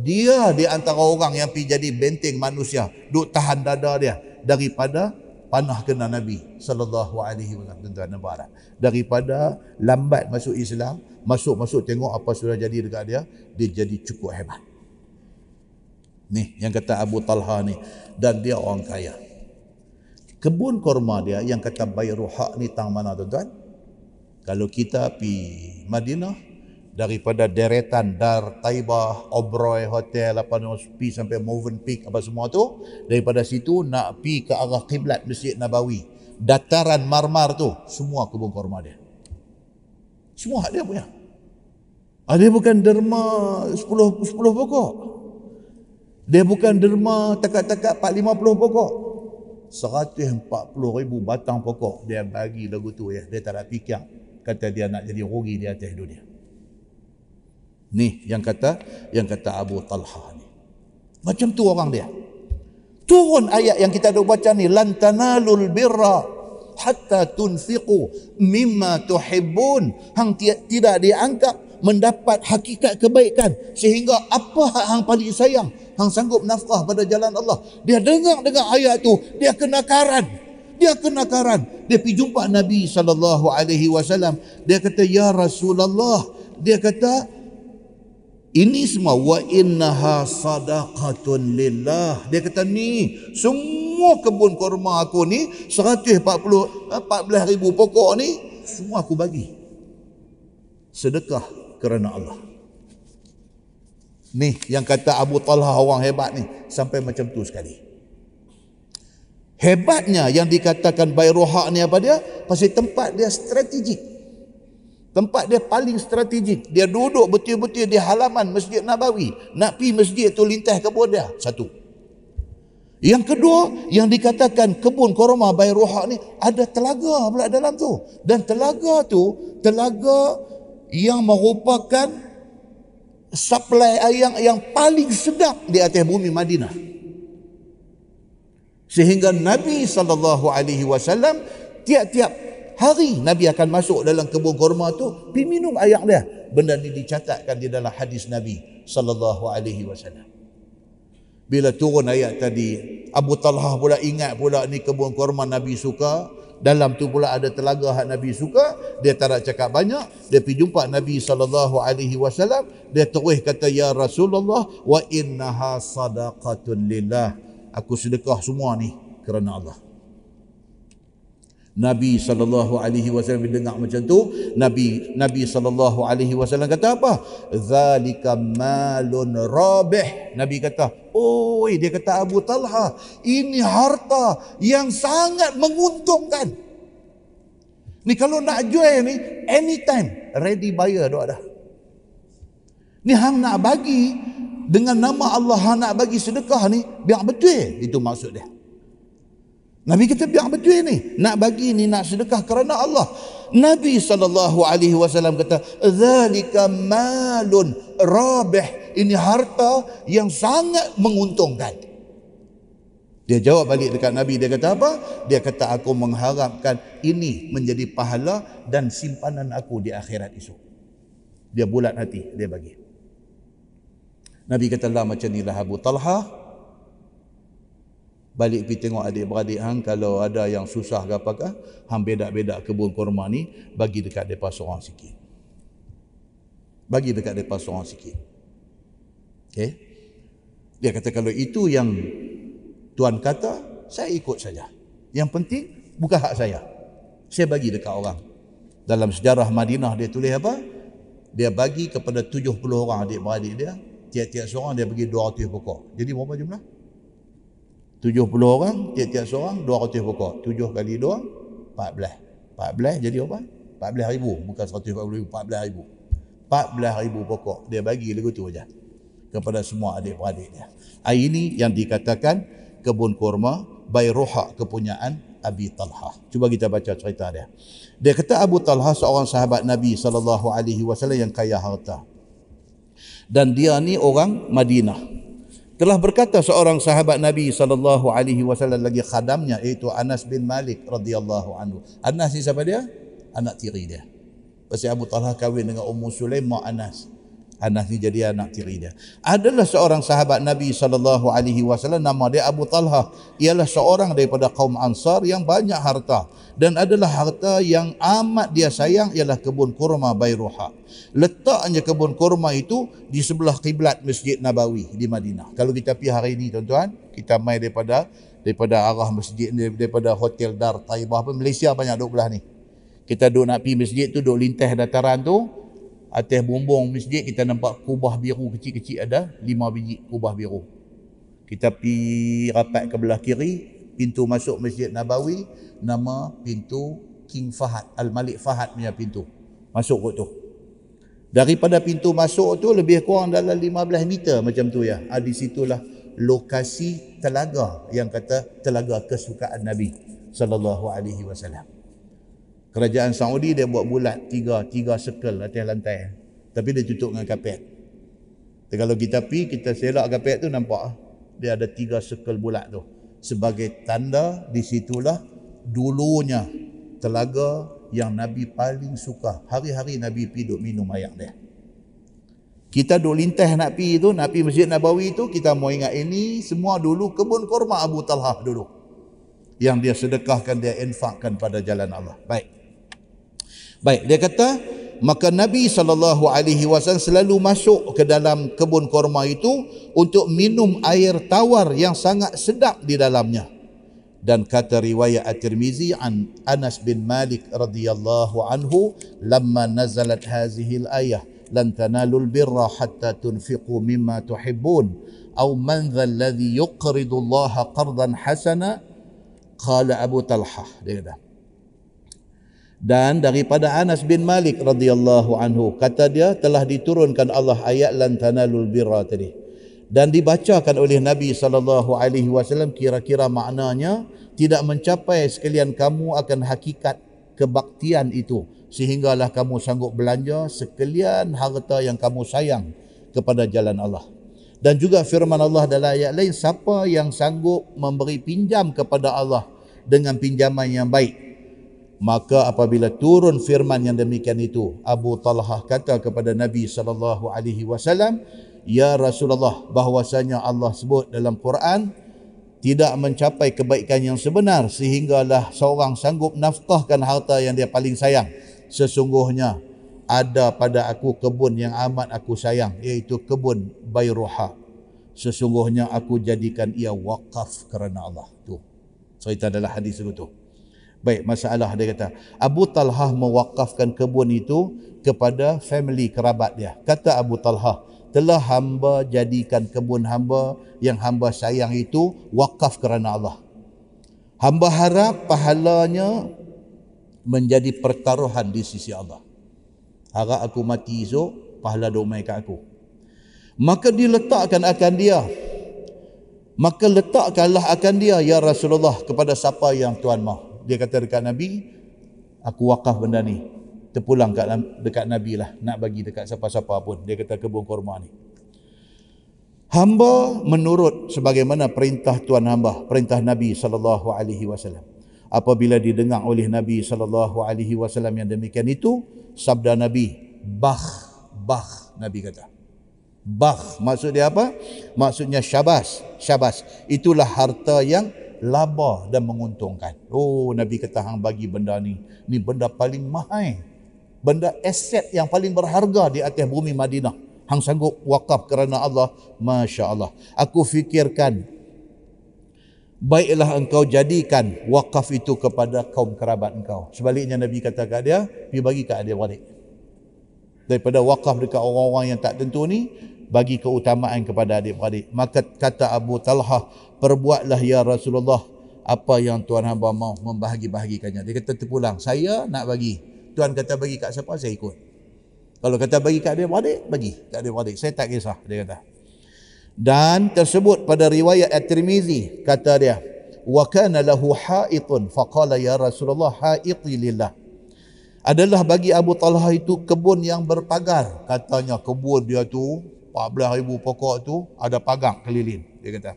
dia di antara orang yang pergi jadi benteng manusia, duk tahan dada dia daripada panah kena Nabi sallallahu alaihi wasallam. Tuan-tuan nampak tak? Daripada lambat masuk Islam, masuk-masuk tengok apa sudah jadi dekat dia, dia jadi cukup hebat. Ni yang kata Abu Talhah ni, dan dia orang kaya. Kebun kurma dia yang kata Bayruha ni tang mana tuan-tuan? Kalau kita pi Madinah daripada deretan Dar Taibah, Obroi Hotel, apa nama, pi sampai Movenpick apa semua tu, daripada situ nak pi ke arah kiblat Masjid Nabawi, dataran marmar tu semua kebun kurma dia, semua dia punya. Dia bukan derma sepuluh pokok, dia bukan derma tekak-tekak empat lima puluh pokok, seratus empat puluh ribu batang pokok dia bagi lagu tu ya. Dia tak nak fikir, kata dia nak jadi rugi di atas dunia. Ni yang kata yang kata Abu Talhah ni. Macam tu orang dia. Turun ayat yang kita dah baca ni, lan tanalul birra hatta tunfiqu mimma tuhibbun. Hang tidak dianggap mendapat hakikat kebaikan sehingga apa hak hang paling sayang, hang sanggup nafkah pada jalan Allah. Dia dengar-dengar ayat tu, dia kena karan. Dia kena karan. Dia pergi jumpa Nabi sallallahu alaihi wasallam. Dia kata, "Ya Rasulullah." Dia kata, ini semua wa innaha sadaqatun lillah. Dia kata ni semua kebun kurma aku ni seratus empat puluh empat belas ribu pokok ni semua aku bagi sedekah kerana Allah. Ni yang kata Abu Talhah orang hebat ni, sampai macam tu sekali. Hebatnya yang dikatakan Bayruha ni apa dia? Pasal tempat dia strategik. Tempat dia paling strategik. Dia duduk betul-betul di halaman Masjid Nabawi. Nak pergi masjid tu lintas kebun dia. Satu. Yang kedua, yang dikatakan kebun kurma Bayruha ni, ada telaga pula dalam tu. Dan telaga tu, telaga yang merupakan supply air yang paling sedap di atas bumi Madinah. Sehingga Nabi sallallahu alaihi wasallam tiap-tiap hari Nabi akan masuk dalam kebun kurma tu, pergi minum air dia. Benda ni dicatatkan di dalam hadis Nabi sallallahu alaihi wasallam. Bila turun ayat tadi, Abu Talhah pula ingat pula ni kebun kurma Nabi suka, dalam tu pula ada telaga hak Nabi suka. Dia tak nak cakap banyak, dia pergi jumpa Nabi sallallahu alaihi wasallam. Dia terus kata, "Ya Rasulullah, wa innaha sadaqatun lillah." Aku sedekah semua ni kerana Allah. Nabi sallallahu alaihi wasallam dengar macam tu, Nabi Nabi sallallahu alaihi wasallam kata apa? Zalika malun rabih. Nabi kata, oi, dia kata Abu Talhah, ini harta yang sangat menguntungkan. Ni kalau nak jual ni, anytime ready buyer dok dah. Ni hang nak bagi dengan nama Allah, hang nak bagi sedekah ni, biar betul. Itu maksud dia. Nabi kata biar betul ni, nak bagi ni, nak sedekah kerana Allah. Nabi sallallahu alaihi wasallam kata, "Zalika malun rabih." Ini harta yang sangat menguntungkan. Dia jawab balik dekat Nabi, dia kata apa? Dia kata, aku mengharapkan ini menjadi pahala dan simpanan aku di akhirat esok. Dia bulat hati, dia bagi. Nabi kata lah macam ni lah Abu Talhah. Balik pergi tengok adik-beradik hang, kalau ada yang susah ke apakah, hang bedak-bedak kebun kurma ni, bagi dekat mereka seorang sikit. Bagi dekat mereka seorang sikit. Okay? Dia kata kalau itu yang Tuan kata, saya ikut saja. Yang penting bukan hak saya. Saya bagi dekat orang. Dalam sejarah Madinah dia tulis apa? Dia bagi kepada tujuh puluh orang adik-beradik dia. Tiap-tiap seorang dia bagi dua ratus pokok. Jadi berapa jumlah? tujuh puluh orang, tiap-tiap seorang dua ratus pokok. tujuh kali dua, empat belas. empat belas jadi apa? empat belas ribu. Bukan seratus empat puluh ribu, empat belas ribu. empat belas ribu pokok. Dia bagi lagu tu saja kepada semua adik-beradik dia. Ini yang dikatakan kebun kurma Bayruha kepunyaan Abi Talhah. Cuba kita baca cerita dia. Dia kata Abu Talhah seorang sahabat Nabi sallallahu alaihi wasallam yang kaya harta. Dan dia ni orang Madinah. Telah berkata seorang sahabat Nabi sallallahu alaihi wasallam lagi khadamnya, iaitu Anas bin Malik radhiyallahu anhu. Anas ni siapa dia? Anak tiri dia. Pasal Abu Talhah kahwin dengan Ummu Sulaim, mak Anas. Anas ni jadi anak tiri dia. Adalah seorang sahabat Nabi sallallahu alaihi wasallam, nama dia Abu Talhah. Ialah seorang daripada kaum Ansar yang banyak harta. Dan adalah harta yang amat dia sayang ialah kebun kurma Bayruha. Letaknya kebun kurma itu di sebelah kiblat Masjid Nabawi di Madinah. Kalau kita pergi hari ini tuan-tuan, kita mai daripada daripada arah masjid, daripada hotel Dar Taibah, Malaysia banyak duduk belah ni. Kita duduk nak pergi masjid tu, duduk lintas dataran tu, atas bumbung masjid kita nampak kubah biru kecil-kecil, ada lima biji kubah biru. Kita pergi rapat ke belah kiri, pintu masuk Masjid Nabawi, nama pintu King Fahad, Al-Malik Fahad punya pintu. Masuk kot tu. Daripada pintu masuk tu lebih kurang dalam lima belas meter macam tu ya. Ah, di situlah lokasi telaga yang kata telaga kesukaan Nabi sallallahu alaihi wasallam. Kerajaan Saudi dia buat bulat tiga, tiga circle atas lantai. Tapi dia tutup dengan kapet. Jadi kalau kita pergi, kita selak kapet tu nampak. Dia ada tiga circle bulat tu. Sebagai tanda di situlah dulunya telaga yang Nabi paling suka. Hari-hari Nabi pergi duduk minum air dia. Kita duduk lintas nak pergi tu, nak pergi Masjid Nabawi tu, kita mau ingat ini semua dulu kebun kurma Abu Talhah dulu. Yang dia sedekahkan, dia infakkan pada jalan Allah. Baik. Baik, dia kata, maka Nabi sallallahu alaihi wasallam selalu masuk ke dalam kebun kurma itu untuk minum air tawar yang sangat sedap di dalamnya. Dan kata riwayat At-Tirmizi an Anas bin Malik radhiyallahu anhu, "Lamma nazalat hazihil ayah, lan tanalul birra hatta tunfiqu mimma tuhibbun, aw man dhal ladzi yuqridu Allah qardan hasana?" Qala Abu Talhah, dia kata. Dan daripada Anas bin Malik radhiyallahu anhu, kata dia telah diturunkan Allah ayat lan tanalul birra tadi. Dan dibacakan oleh Nabi sallallahu alaihi wasallam, kira-kira maknanya tidak mencapai sekalian kamu akan hakikat kebaktian itu, sehinggalah kamu sanggup belanja sekalian harta yang kamu sayang kepada jalan Allah. Dan juga firman Allah dalam ayat lain, siapa yang sanggup memberi pinjam kepada Allah dengan pinjaman yang baik, maka apabila turun firman yang demikian itu, Abu Talhah kata kepada Nabi sallallahu alaihi wasallam, "Ya Rasulullah, bahwasanya Allah sebut dalam Quran, tidak mencapai kebaikan yang sebenar, sehinggalah seorang sanggup nafkahkan harta yang dia paling sayang. Sesungguhnya, ada pada aku kebun yang amat aku sayang, iaitu kebun Bayruha. Sesungguhnya aku jadikan ia wakaf kerana Allah." Tu cerita dalam hadis itu. Baik, masalah dia kata, Abu Talhah mewakafkan kebun itu kepada family kerabat dia. Kata Abu Talhah, telah hamba jadikan kebun hamba yang hamba sayang itu wakaf kerana Allah. Hamba harap pahalanya menjadi pertaruhan di sisi Allah. Harap aku mati esok, pahala domai kat aku. Maka diletakkan akan dia. Maka letakkanlah akan dia, ya Rasulullah, kepada siapa yang Tuan mahu. Dia kata dekat Nabi, aku wakaf benda ni. Terpulang kat, dekat Nabi lah. Nak bagi dekat siapa-siapa pun. Dia kata kebun kurma ni. Hamba menurut sebagaimana perintah Tuan hamba, perintah Nabi sallallahu alaihi wasallam. Apabila didengar oleh Nabi sallallahu alaihi wasallam yang demikian itu, sabda Nabi, bah, Bakh, Nabi kata. Bakh, maksud dia apa? Maksudnya syabas. Syabas, itulah harta yang laba dan menguntungkan. Oh, Nabi kata hang bagi benda ni. Ni benda paling mahal. Benda aset yang paling berharga di atas bumi Madinah. Hang sanggup wakaf kerana Allah. Masya Allah. Aku fikirkan, baiklah engkau jadikan wakaf itu kepada kaum kerabat engkau. Sebaliknya Nabi kata kat dia, pergi bagi kat dia balik. Daripada wakaf dekat orang-orang yang tak tentu ni, bagi keutamaan kepada adik-adik. Maka kata Abu Talhah, perbuatlah ya Rasulullah apa yang tuan hamba mahu membahagi-bahagikannya. Dia kata terpulang, saya nak bagi. Tuan kata bagi kat siapa, saya ikut. Kalau kata bagi kat adik-adik, bagi kat adik-adik. Saya tak kisah, dia kata. Dan tersebut pada riwayat At-Tirmizi, kata dia, wa kana lahu haitun faqala ya Rasulullah haiti lillah. Adalah bagi Abu Talhah itu kebun yang berpagar. Katanya kebun dia tu empat belas ribu pokok tu ada pagar keliling, dia kata.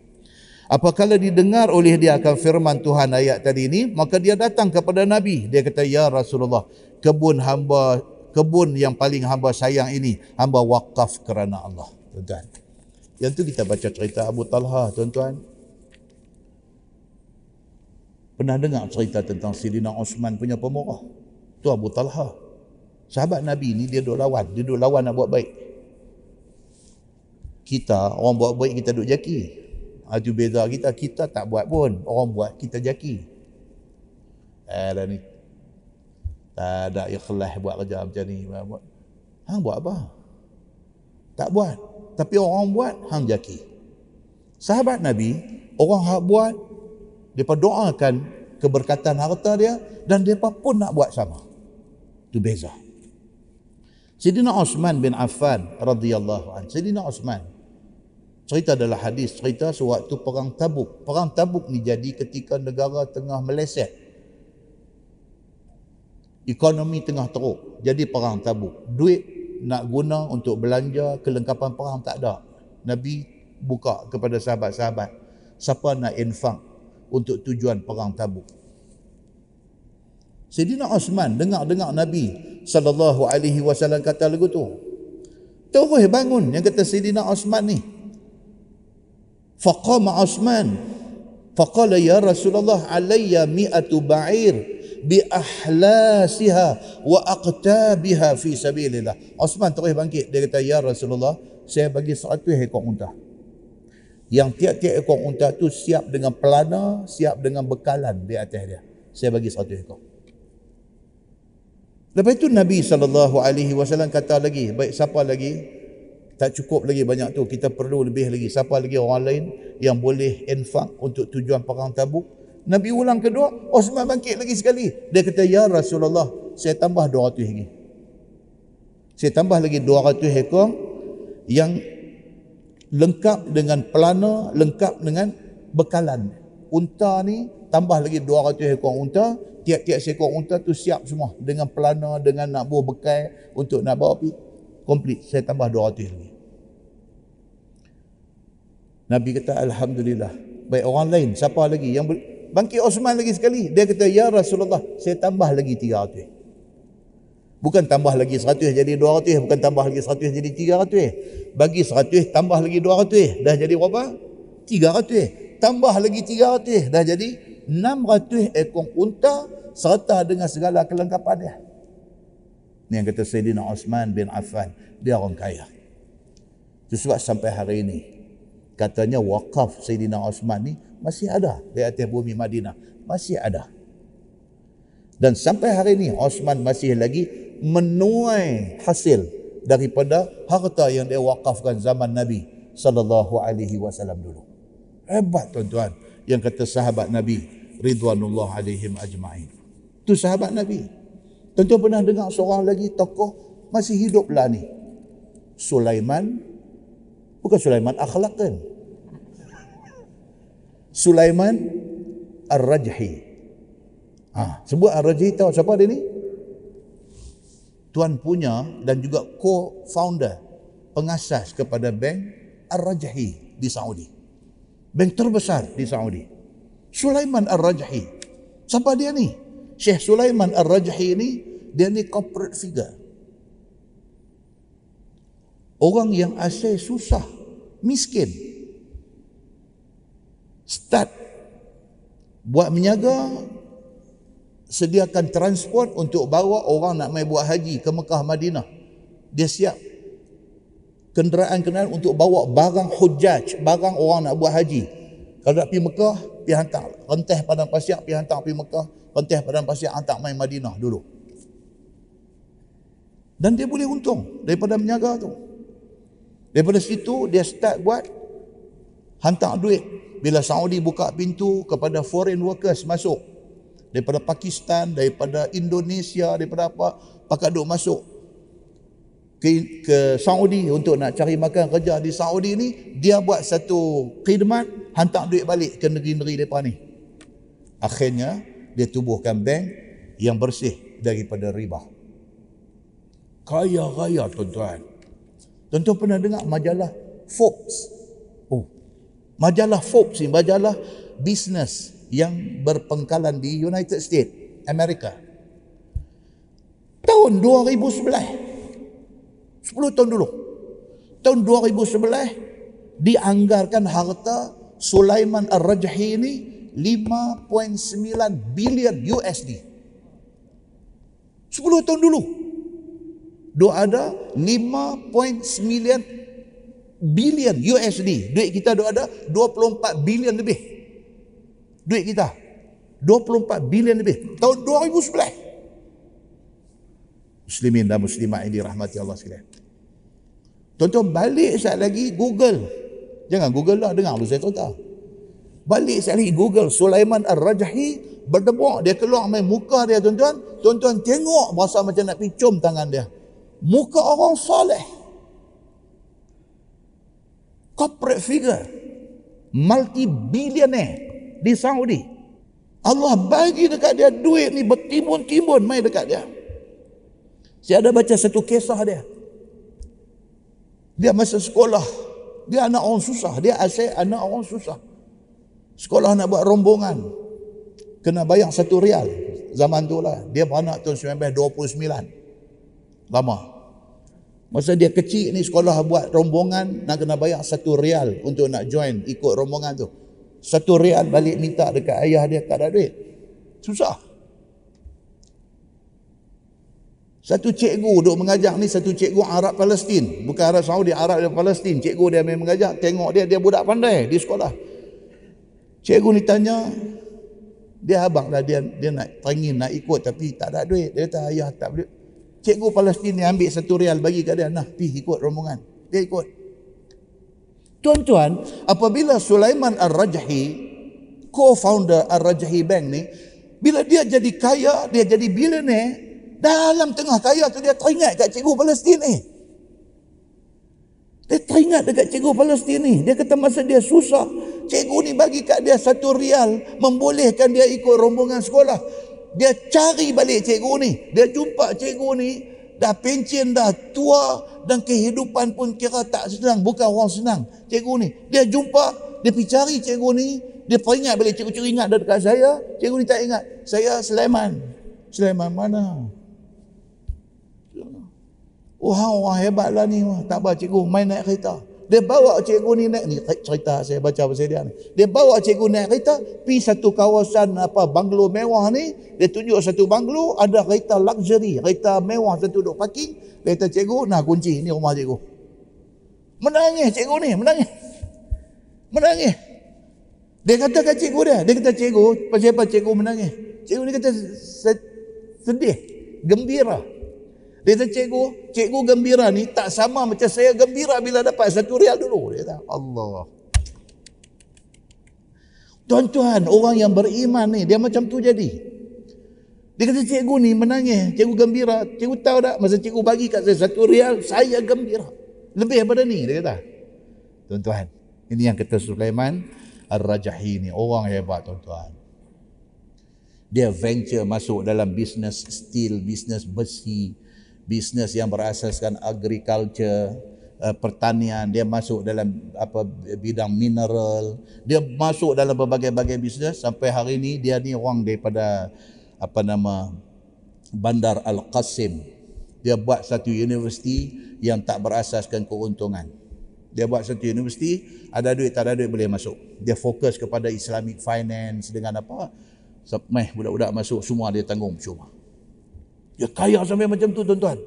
Apakala didengar oleh dia akan firman Tuhan ayat tadi ini, maka dia datang kepada Nabi. Dia kata, ya Rasulullah, kebun hamba, kebun yang paling hamba sayang ini, hamba wakaf kerana Allah. Tuan-tuan, yang tu kita baca cerita Abu Talhah, tuan-tuan. Pernah dengar cerita tentang Saidina Uthman punya pemurah? Tu Abu Talhah. Sahabat Nabi ni dia duk lawan, dia duk lawan nak buat baik. Kita, orang buat baik, kita duk jaki. Itu beza kita. Kita tak buat pun. Orang buat, kita jaki. Eh, dah ni. Tak ada ikhlas buat kerja macam ni. Hang buat apa? Tak buat. Tapi orang buat, hang jaki. Sahabat Nabi, orang hak buat, mereka doakan keberkatan harta dia dan mereka pun nak buat sama. Itu beza. Saidina Uthman bin Affan radhiyallahu anhu. Saidina Uthman, cerita adalah hadis, cerita sewaktu perang Tabuk. Perang Tabuk ni jadi ketika negara tengah meleset. Ekonomi tengah teruk. Jadi perang Tabuk. Duit nak guna untuk belanja kelengkapan perang tak ada. Nabi buka kepada sahabat-sahabat. Siapa nak infak untuk tujuan perang Tabuk? Saidina Uthman dengar-dengar Nabi sallallahu alaihi wasallam kata lagu tu. Terus bangun yang kata Saidina Uthman ni. Faqama Uthman faqala ya Rasulullah alayya mi'atu ba'ir bi ahlasiha wa aqtabiha fi sabilillah. Uthman terus bangkit, dia kata ya Rasulullah, saya bagi seratus ekor unta. Yang tiap-tiap ekor unta tu siap dengan pelana, siap dengan bekalan di atas dia. Saya bagi seratus ekor. Lepas itu Nabi sallallahu alaihi wasallam kata lagi, baik siapa lagi? Tak cukup lagi banyak tu, kita perlu lebih lagi. Siapa lagi orang lain yang boleh infak untuk tujuan perang Tabuk? Nabi ulang kedua, Uthman bangkit lagi sekali. Dia kata, ya Rasulullah, saya tambah dua ratus lagi. Saya tambah lagi dua ratus ekor yang lengkap dengan pelana, lengkap dengan bekalan. Unta ni, tambah lagi dua ratus ekor unta. Tiap-tiap seekor unta tu siap semua dengan pelana, dengan nak bawa bekal untuk nak bawa pergi. Komplit, saya tambah dua ratus lagi. Nabi kata, alhamdulillah. Baik, orang lain, siapa lagi? Yang ber... Bangkit Uthman lagi sekali. Dia kata, ya Rasulullah, saya tambah lagi tiga ratus. Bukan tambah lagi seratus jadi dua ratus. Bukan tambah lagi seratus jadi tiga ratus. Bagi seratus, tambah lagi dua ratus. Dah jadi berapa? tiga ratus. Tambah lagi tiga ratus. Dah jadi enam ratus ekor unta serta dengan segala kelengkapan dia. Ini yang kata Saidina Uthman bin Affan. Dia orang kaya. Itu sebab sampai hari ini, katanya wakaf Saidina Uthman ni masih ada di atas bumi Madinah. Masih ada. Dan sampai hari ini, Uthman masih lagi menuai hasil daripada harta yang dia wakafkan zaman Nabi sallallahu alaihi wasallam dulu. Hebat tuan-tuan. Yang kata sahabat Nabi ridwanullah alaihim ajma'in. Itu sahabat Nabi. Tentu pernah dengar seorang lagi tokoh masih hidup lah ni. Sulaiman, bukan Sulaiman akhlak kan? Sulaiman Ar-Rajhi. Ha, sebut Ar-Rajhi, tahu siapa dia ni? Tuan punya dan juga co-founder, pengasas kepada bank Ar-Rajhi di Saudi. Bank terbesar di Saudi. Sulaiman Ar-Rajhi. Siapa dia ni? Syekh Sulaiman Ar-Rajhi ni, dia ni corporate figure. Orang yang asal susah, miskin, start buat menyaga, sediakan transport untuk bawa orang nak mai buat haji ke Mekah, Madinah. Dia siap kenderaan-kenderaan untuk bawa barang hujaj, barang orang nak buat haji. Kalau nak pergi Mekah, pergi hantar rentah Padang Pasir, pergi hantar pergi Mekah, rentah Padang Pasir hantar mai Madinah dulu. Dan dia boleh untung daripada menyaga tu. Daripada situ dia start buat hantar duit. Bila Saudi buka pintu kepada foreign workers masuk, daripada Pakistan, daripada Indonesia, daripada apa, pakat duk masuk ke, ke Saudi untuk nak cari makan kerja di Saudi ni, dia buat satu khidmat, hantar duit balik ke negeri-negeri mereka ni. Akhirnya dia tubuhkan bank yang bersih daripada riba. Kaya raya, tuan-tuan. Tuan-tuan pernah dengar majalah Forbes? Oh, majalah Forbes ni majalah bisnes yang berpengkalan di United States, Amerika. Tahun dua ribu sebelas, sepuluh tahun dulu, tahun dua ribu sebelas dianggarkan harta Sulaiman Ar-Rajhi ni lima perpuluhan sembilan bilion U S D. sepuluh tahun dulu dia ada lima perpuluhan sembilan bilion U S D. Duit kita dia ada dua puluh empat bilion lebih. Duit kita dua puluh empat bilion lebih. Tahun dua ribu sebelas. Muslimin dan muslimat yang dirahmati Allah sekalian. Tuan-tuan balik sekejap lagi Google. Jangan Google lah, dengar dulu saya cerita. Balik sekejap lagi Google Sulaiman Ar-Rajhi berdebuk, dia keluar main muka dia, tuan-tuan. Tuan-tuan tengok berasa macam nak picum tangan dia. Muka orang soleh. Corporate figure. Multi-billionaire di Saudi. Allah bagi dekat dia duit ni bertimbun-timbun main dekat dia. Saya ada baca satu kisah dia. Dia masa sekolah. Dia anak orang susah. Dia asal anak orang susah. Sekolah nak buat rombongan. Kena bayar satu rial. Zaman tu lah. Dia beranak tahun seribu sembilan ratus dua puluh sembilan. Lama. Masa dia kecil ni sekolah buat rombongan nak kena bayar satu rial untuk nak join ikut rombongan tu. Satu rial balik minta dekat ayah dia, tak ada duit. Susah. Satu cikgu duk mengajar ni, satu cikgu Arab Palestin. Bukan Arab Saudi, Arab Palestin. Cikgu dia main mengajar. Tengok dia, dia budak pandai di sekolah. Cikgu ni tanya, dia abang lah, dia, dia nak teringin nak ikut tapi tak ada duit. Dia kata, ayah tak boleh. Cikgu Palestin ni ambil satu rial bagi kat dia. Nah, pergi ikut rombongan. Dia ikut. Tuan-tuan, apabila Sulaiman Ar-Rajhi, co-founder Ar-Rajhi Bank ni, bila dia jadi kaya, dia jadi billionaire, dalam tengah kaya tu dia teringat kat cikgu Palestin ni. Dia teringat dekat cikgu Palestin ni. Dia kata masa dia susah, cikgu ni bagi kat dia satu rial, membolehkan dia ikut rombongan sekolah. Dia cari balik cikgu ni. Dia jumpa cikgu ni, dah pencen, dah tua, dan kehidupan pun kira tak senang. Bukan orang senang, cikgu ni. Dia jumpa, dia pergi cari cikgu ni. Dia peringat balik, cikgu-cikgu ingat dah dekat saya. Cikgu ni tak ingat. Saya Sulaiman. Sulaiman mana? Oh, orang hebat lah ni. Tak apa cikgu, main naik kereta. Dia bawa cikgu ni naik, ni cerita saya baca pasal dia ni. Dia bawa cikgu naik kereta, pergi satu kawasan apa banglo mewah ni, dia tunjuk satu banglo, ada kereta luxury, kereta mewah satu duk parking. Dia kata cikgu, nah kunci, ni rumah cikgu. Menangis cikgu ni, menangis. Menangis. Dia kata kat cikgu dia, dia kata cikgu, pasal apa cikgu menangis? Cikgu ni kata sedih, gembira. Dia kata, cikgu, cikgu gembira ni tak sama macam saya gembira bila dapat satu rial dulu. Dia kata, Allah. Tuan-tuan, orang yang beriman ni, dia macam tu jadi. Dia kata, cikgu ni menangis, cikgu gembira. Cikgu tahu tak, masa cikgu bagi kat saya satu rial, saya gembira. Lebih daripada ni, dia kata. Tuan-tuan, ini yang kata Sulaiman Ar-Rajhi ni. Orang hebat, tuan-tuan. Dia venture masuk dalam bisnes steel, bisnes besi, bisnes yang berasaskan agriculture, pertanian. Dia masuk dalam apa bidang mineral. Dia masuk dalam berbagai-bagai bisnes sampai hari ini dia ni orang daripada apa nama Bandar Al-Qasim Dia buat satu universiti yang tak berasaskan keuntungan. Dia buat satu universiti, ada duit tak ada duit boleh masuk. Dia fokus kepada Islamic finance dengan apa, sampai budak-budak masuk semua dia tanggung cuma. Dia kaya sampai macam tu, tuan-tuan.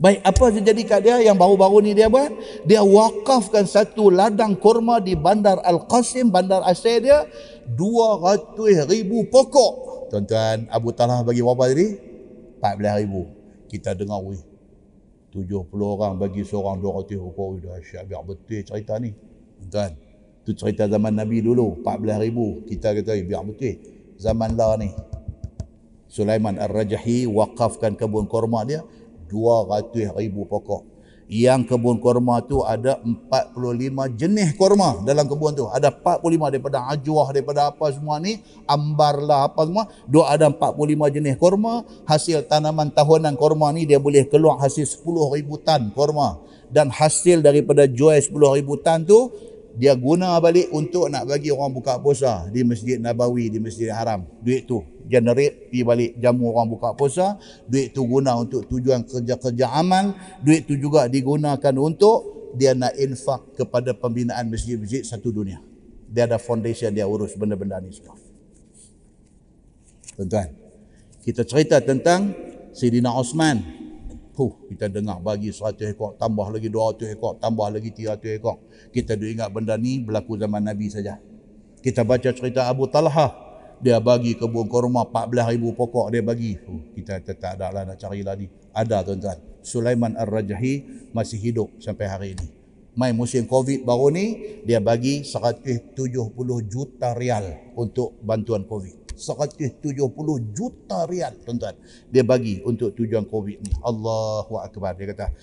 Baik, apa terjadi kat dia yang baru-baru ni dia buat? Dia wakafkan satu ladang kurma di Bandar Al-Qasim, Bandar Aceh dia, dua ratus ribu pokok. Tuan-tuan, Abu Talhah bagi berapa tadi? empat belas ribu. Kita dengar, weh, tujuh puluh orang bagi seorang dua ratus ribu. Dah syak-syak betul cerita ni. Tuan-tuan, tu cerita zaman Nabi dulu, empat belas ribu. Kita kata, biar betul. Zaman lah ni. Sulaiman Ar-Rajhi wakafkan kebun kurma dia, dua ratus ribu pokok. Yang kebun kurma tu ada empat puluh lima jenis kurma dalam kebun tu. Ada empat puluh lima daripada ajuah, daripada apa semua ni, ambar lah apa semua. Dia ada empat puluh lima jenis kurma. Hasil tanaman tahunan kurma ni dia boleh keluar hasil sepuluh ribu tan kurma. Dan hasil daripada jual sepuluh ribu tan tu, dia guna balik untuk nak bagi orang buka puasa di Masjid Nabawi, di Masjid Haram. Duit tu generate, pergi balik jamu orang buka puasa. Duit tu guna untuk tujuan kerja-kerja amal. Duit tu juga digunakan untuk dia nak infak kepada pembinaan masjid-masjid satu dunia. Dia ada foundation, dia urus benda-benda ni semua. Tuan-tuan, kita cerita tentang Saidina Uthman. Huh, kita dengar bagi seratus ekor, tambah lagi dua ratus ekor, tambah lagi tiga ratus ekor. Kita duk ingat benda ni berlaku zaman Nabi saja. Kita baca cerita Abu Talhah, dia bagi kebun kurma empat belas ribu pokok dia bagi. Huh, kita tak ada lah nak cari lah ni. Ada, tuan-tuan. Sulaiman Ar-Rajhi masih hidup sampai hari ini. Mai musim Covid baru ni, dia bagi seratus tujuh puluh juta rial untuk bantuan Covid. seratus tujuh puluh juta rial, tuan-tuan, dia bagi untuk tujuan Covid ni. Allahu Akbar. Dia kata,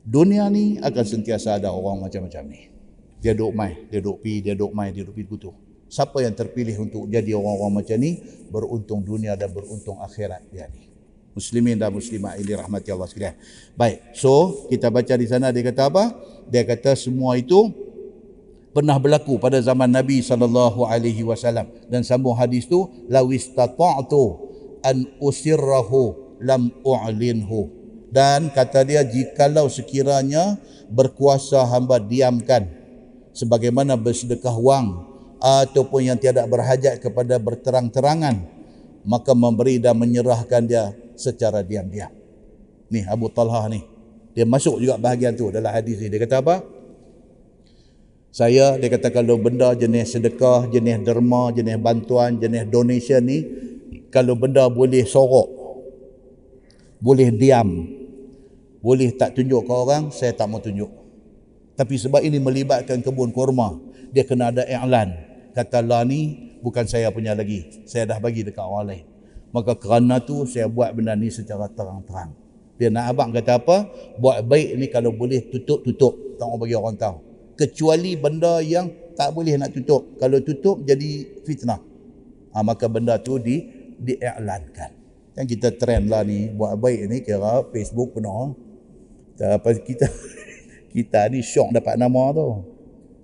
dunia ni akan sentiasa ada orang macam-macam ni. Dia duk mai, dia duk pi, dia duk mai, dia duk pi begitu. Siapa yang terpilih untuk jadi orang-orang macam ni, beruntung dunia dan beruntung akhirat dia ni. Muslimin dan muslimat ini rahmati Allah sekalian. Baik, so kita baca di sana dia kata apa? Dia kata semua itu pernah berlaku pada zaman Nabi sallallahu alaihi wasallam. Dan sambung hadis tu, lawistata'tu an usirrahu lam u'linhu. Dan kata dia, jikalau sekiranya berkuasa hamba diamkan, sebagaimana bersedekah wang ataupun yang tiada berhajat kepada berterang-terangan, maka memberi dan menyerahkan dia secara diam-diam. Ni Abu Talhah ni, dia masuk juga bahagian tu dalam hadis ni. Dia kata apa? Saya, dia kata, kalau benda jenis sedekah, jenis derma, jenis bantuan, jenis donation ni, kalau benda boleh sorok, boleh diam, boleh tak tunjuk ke orang, saya tak mau tunjuk. Tapi sebab ini melibatkan kebun kurma, dia kena ada i'lan. Kata lah ni bukan saya punya lagi, saya dah bagi dekat orang lain. Maka kerana tu saya buat benda ni secara terang-terang. Dia nak abang kata apa? Buat baik ni kalau boleh tutup-tutup, tak mau bagi orang tahu. Kecuali benda yang tak boleh nak tutup. Kalau tutup jadi fitnah. Ha, maka benda tu di diiklankan. Yang kita trend lah ni, buat baik ni kira Facebook penuh. Kita, kita, kita ni syok dapat nama tu.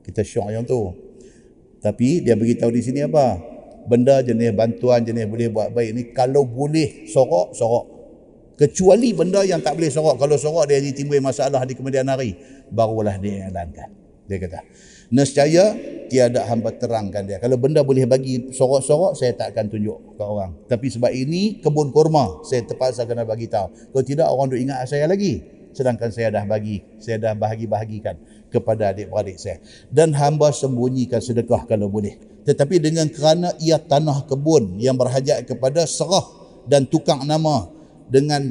Kita syok yang tu. Tapi dia beritahu di sini apa? Benda jenis bantuan, jenis boleh buat baik ni, kalau boleh sorok, sorok. Kecuali benda yang tak boleh sorok. Kalau sorok dia timbul masalah di kemudian hari. Barulah diiklankan. Dia kata, nescaya tiada hamba terangkan dia. Kalau benda boleh bagi sorok-sorok, saya tak akan tunjuk ke orang. Tapi sebab ini kebun kurma, saya terpaksa kena bagi tahu. Kalau tidak, orang duk ingat saya lagi. Sedangkan saya dah bagi, saya dah bahagi-bahagikan kepada adik-beradik saya. Dan hamba sembunyikan sedekah kalau boleh. Tetapi dengan kerana ia tanah kebun yang berhajat kepada serah dan tukang nama dengan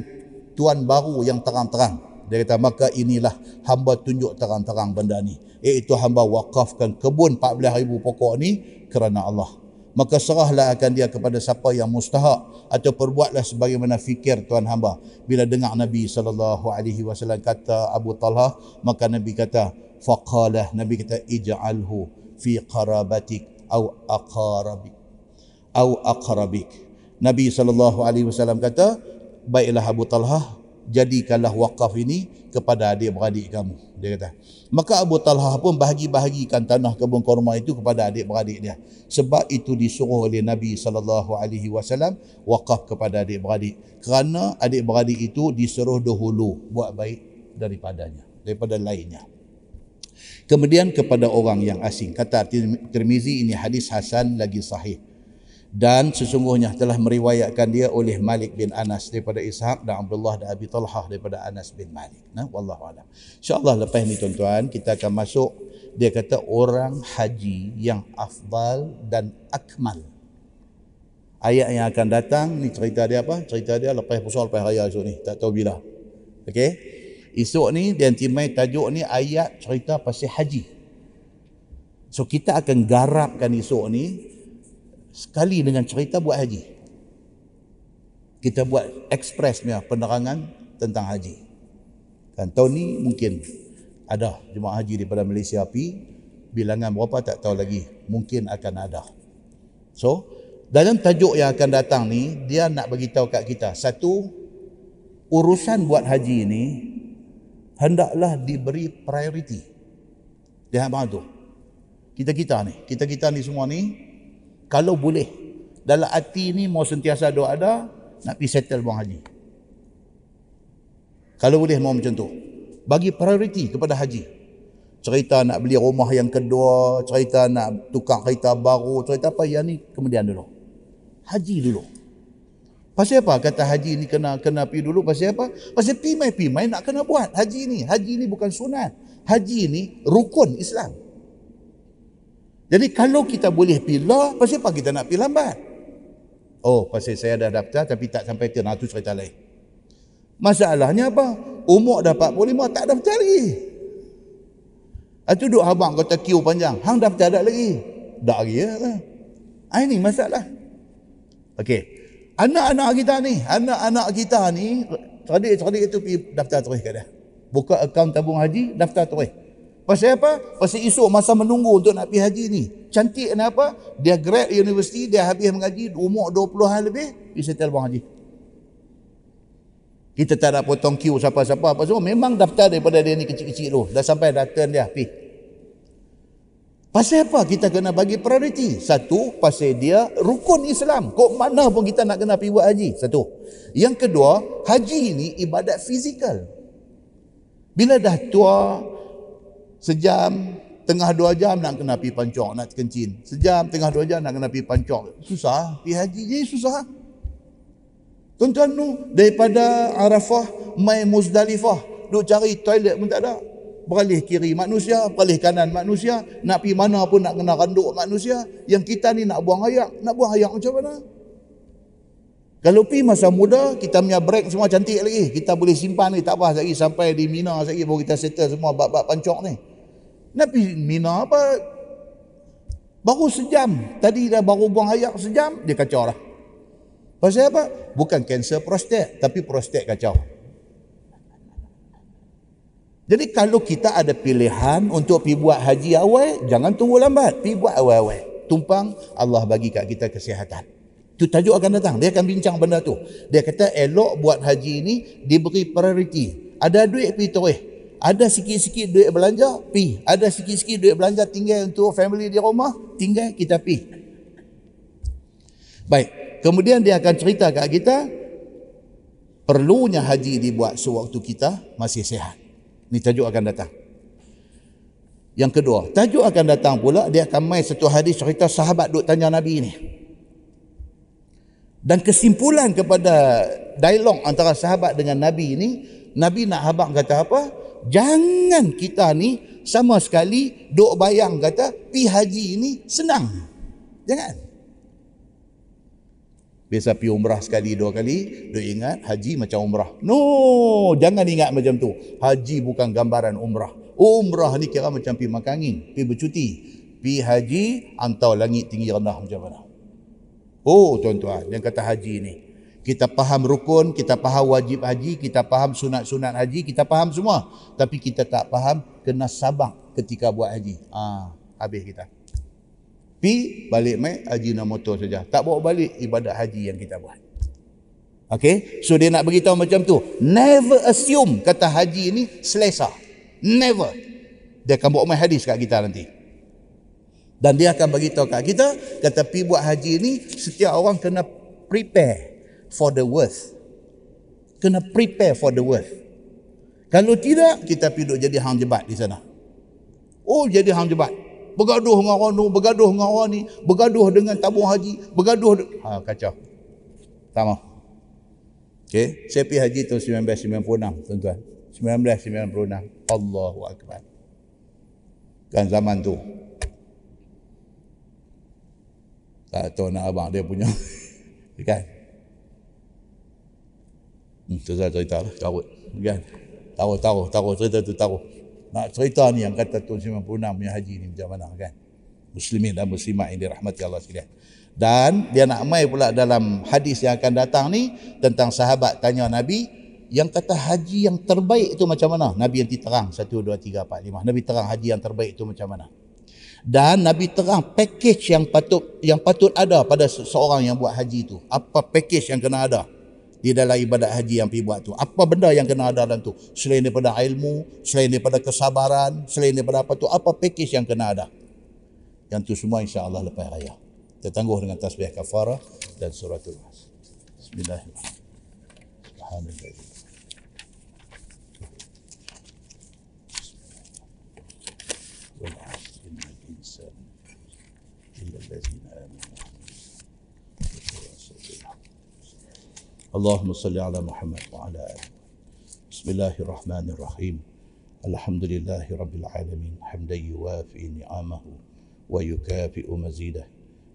tuan baru yang terang-terang. Dia kata, maka inilah hamba tunjuk terang-terang benda ni. Iaitu hamba wakafkan kebun empat belas ribu pokok ni kerana Allah. Maka serahlah akan dia kepada siapa yang mustahak, atau perbuatlah sebagaimana fikir tuan hamba. Bila dengar Nabi sallallahu alaihi wasallam kata Abu Talhah, maka Nabi kata, faqalah, Nabi kata, ij'alhu fi qarabatik au aqarabik. Au aqarabik. Nabi sallallahu alaihi wasallam kata, baiklah Abu Talhah, jadikanlah wakaf ini kepada adik-beradik kamu, dia kata. Maka Abu Talhah pun bahagi-bahagikan tanah kebun kurma itu kepada adik-beradik dia. Sebab itu disuruh oleh Nabi sallallahu alaihi wasallam wakaf kepada adik-beradik. Kerana adik-beradik itu disuruh dahulu buat baik daripadanya, daripada lainnya. Kemudian kepada orang yang asing. Kata Tirmizi, ini hadis hasan lagi sahih. Dan sesungguhnya telah meriwayatkan dia oleh Malik bin Anas daripada Ishaq dan Abdullah dan Abi Talhah daripada Anas bin Malik. Nah, wallahu a'lam. InsyaAllah lepas ni tuan-tuan, kita akan masuk, dia kata orang haji yang afdal dan akmal. Ayat yang akan datang, ni cerita dia apa? Cerita dia lepas pusat, lepas raya esok ni. Tak tahu bila. Okey? Esok ni, dia timai tajuk ni ayat cerita pasal haji. So, kita akan garapkan esok ni sekali dengan cerita buat haji. Kita buat ekspresnya penerangan tentang haji. Dan tahun ni mungkin ada jemaah haji daripada Malaysia pi, bilangan berapa tak tahu lagi, mungkin akan ada. So, dalam tajuk yang akan datang ni, dia nak bagi tahu kat kita, satu, urusan buat haji ni hendaklah diberi priority. Dia hang tu. Kita-kita ni, kita-kita ni semua ni, kalau boleh, dalam hati ni mau sentiasa doa ada, nak pergi settle buang haji. Kalau boleh mau macam tu. Bagi prioriti kepada haji. Cerita nak beli rumah yang kedua, cerita nak tukar kereta baru, cerita apa yang ni, kemudian dulu. Haji dulu. Pasal apa? Kata haji ni kena kena pergi dulu, pasal apa? Pasal pimai-pimai nak kena buat haji ni. Haji ni bukan sunat. Haji ni rukun Islam. Jadi kalau kita boleh pilih, pasal apa kita nak pilih lambat? Oh, pasal saya dah daftar tapi tak sampai turn. Itu cerita lain. Masalahnya apa? Umur dah empat puluh lima, tak daftar lagi. Itu duk abang kata queue panjang. Hang daftar tak lagi? Tak lagi ya lah. Ini masalah. Okey. Anak-anak kita ni, anak-anak kita ni, cerdik-cerdik itu pergi daftar terus kat dia. Buka akaun tabung haji, daftar terus. Pasal apa? Pasal esok masa menunggu untuk nak pergi haji ni. Cantik kenapa? Dia grad universiti, dia habis mengaji, umur dua puluhan lebih, pergi settle buang haji. Kita tak nak potong queue siapa-siapa apa semua. Memang daftar daripada dia ni kecil-kecil dulu. Dah sampai dah turn dia, pergi. Pasal apa? Kita kena bagi prioriti. Satu, pasal dia rukun Islam. Kok mana pun kita nak kena pergi buat haji. Satu. Yang kedua, haji ni ibadat fizikal. Bila dah tua, sejam, tengah dua jam nak kena pergi pancok, nak kencing. Sejam, tengah dua jam nak kena pergi pancok. Susah, pergi haji je susah. Tuan-tuan tu, daripada Arafah, mai Muzdalifah, duk cari toilet pun tak ada. Beralih kiri manusia, beralih kanan manusia, nak pergi mana pun nak kena randuk manusia. Yang kita ni nak buang ayak, nak buang ayak macam mana? Kalau pergi masa muda, kita punya break semua cantik lagi. Kita boleh simpan ni, tak apa, lagi sampai di Mina lagi, baru kita settle semua bab-bab pancok ni. Nak pergi Mina apa? Baru sejam. Tadi dah baru buang ayak sejam, dia kacau dah. Pasal apa? Bukan kanser prostat, tapi prostat kacau. Jadi kalau kita ada pilihan untuk pergi buat haji awal, jangan tunggu lambat. Pergi buat awal-awal. Tumpang Allah bagi kat kita kesihatan. Itu tajuk akan datang. Dia akan bincang benda tu. Dia kata elok buat haji ni diberi prioriti. Ada duit pergi terus. Ada sikit-sikit duit belanja, pergi. Ada sikit-sikit duit belanja tinggal untuk family di rumah, tinggal kita pergi. Baik. Kemudian dia akan cerita kat kita perlunya haji dibuat sewaktu kita masih sihat. Ini tajuk akan datang. Yang kedua, tajuk akan datang pula dia akan main satu hadis cerita sahabat duk tanya Nabi ni. Dan kesimpulan kepada dialog antara sahabat dengan Nabi ini, Nabi nak habaq kata apa? Jangan kita ni sama sekali duk bayang kata pi haji ini senang. Jangan. Biasa pi umrah sekali dua kali, duk ingat haji macam umrah. No, jangan ingat macam tu. Haji bukan gambaran umrah. Umrah ni kira macam pi makan angin, pi bercuti. Pi haji antau langit tinggi rendah macam mana. Oh tuan-tuan, yang kata haji ni. Kita faham rukun, kita faham wajib haji, kita faham sunat-sunat haji, kita faham semua. Tapi kita tak faham kena sabar ketika buat haji. Ah, ha, habis kita. Pi balik mai haji nak motor saja. Tak bawa balik ibadat haji yang kita buat. Okey, so dia nak beritahu macam tu. Never assume kata haji ni selesa. Never. Dia akan buat umai hadis kat kita nanti. Dan dia akan beritahu kat kita, kata pergi buat haji ni, setiap orang kena prepare for the worst. Kena prepare for the worst. Kalau tidak, kita pergi duduk jadi hang jebat di sana. Oh, jadi hang jebat. Bergaduh dengan orang tu, bergaduh dengan orang ni, bergaduh dengan tabung haji, bergaduh de- ha, kacau. Tak mahu. Okay. Saya pergi haji tahun seribu sembilan ratus sembilan puluh enam, tuan-tuan. seribu sembilan ratus sembilan puluh enam. Allahu Akbar. Kan zaman tu. Tak tahu nak abang dia punya. Kan? Hmm, saya cerita lah, carut. Kan? Taruh, taruh, taruh. Cerita tu taruh. Nak cerita ni yang kata tahun sembilan puluh enam punya haji ni macam mana, kan? Muslimin dan muslimat yang dirahmati Allah sekalian. Dan dia nak mai pula dalam hadis yang akan datang ni, tentang sahabat tanya Nabi, yang kata haji yang terbaik tu macam mana? Nabi nanti terang, satu, dua, tiga, empat, lima. Nabi terang haji yang terbaik tu macam mana. Dan Nabi terang package yang patut yang patut ada pada seorang yang buat haji tu. Apa package yang kena ada di dalam ibadat haji yang pergi buat tu? Apa benda yang kena ada dalam tu? Selain daripada ilmu, selain daripada kesabaran, selain daripada apa tu, apa package yang kena ada? Yang tu semua insya-Allah lepas raya. Kita tangguh dengan tasbih kafarah dan suratul Nas. Bismillahirrahmanirrahim. Allahumma salli ala Muhammad wa ala alihi. Bismillahirrahmanirrahim. Alhamdulillahirabbil alamin, hamdan yuwafi ni'amahu wa yukafi'u mazidah.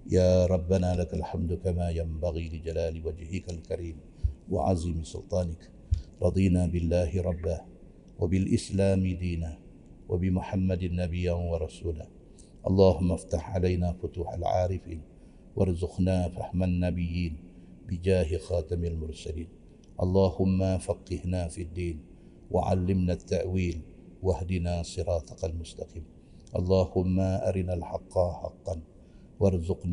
Ya rabbana lakal hamdu kama yanbaghi li jalali wajhikal karim wa azimi sultanik. Radina billahi rabba wa bil islami dina wa bi Muhammadin nabiyyan wa rasulah. Allahumma iftah alaina futuhal arifin warzuqna fahman nabiyyin. بجاه خاتم المرسلين اللهم فقهنا في الدين وعلمنا التأويل واهدنا صراطك المستقيم اللهم أرنا الحق حقا وارزقنا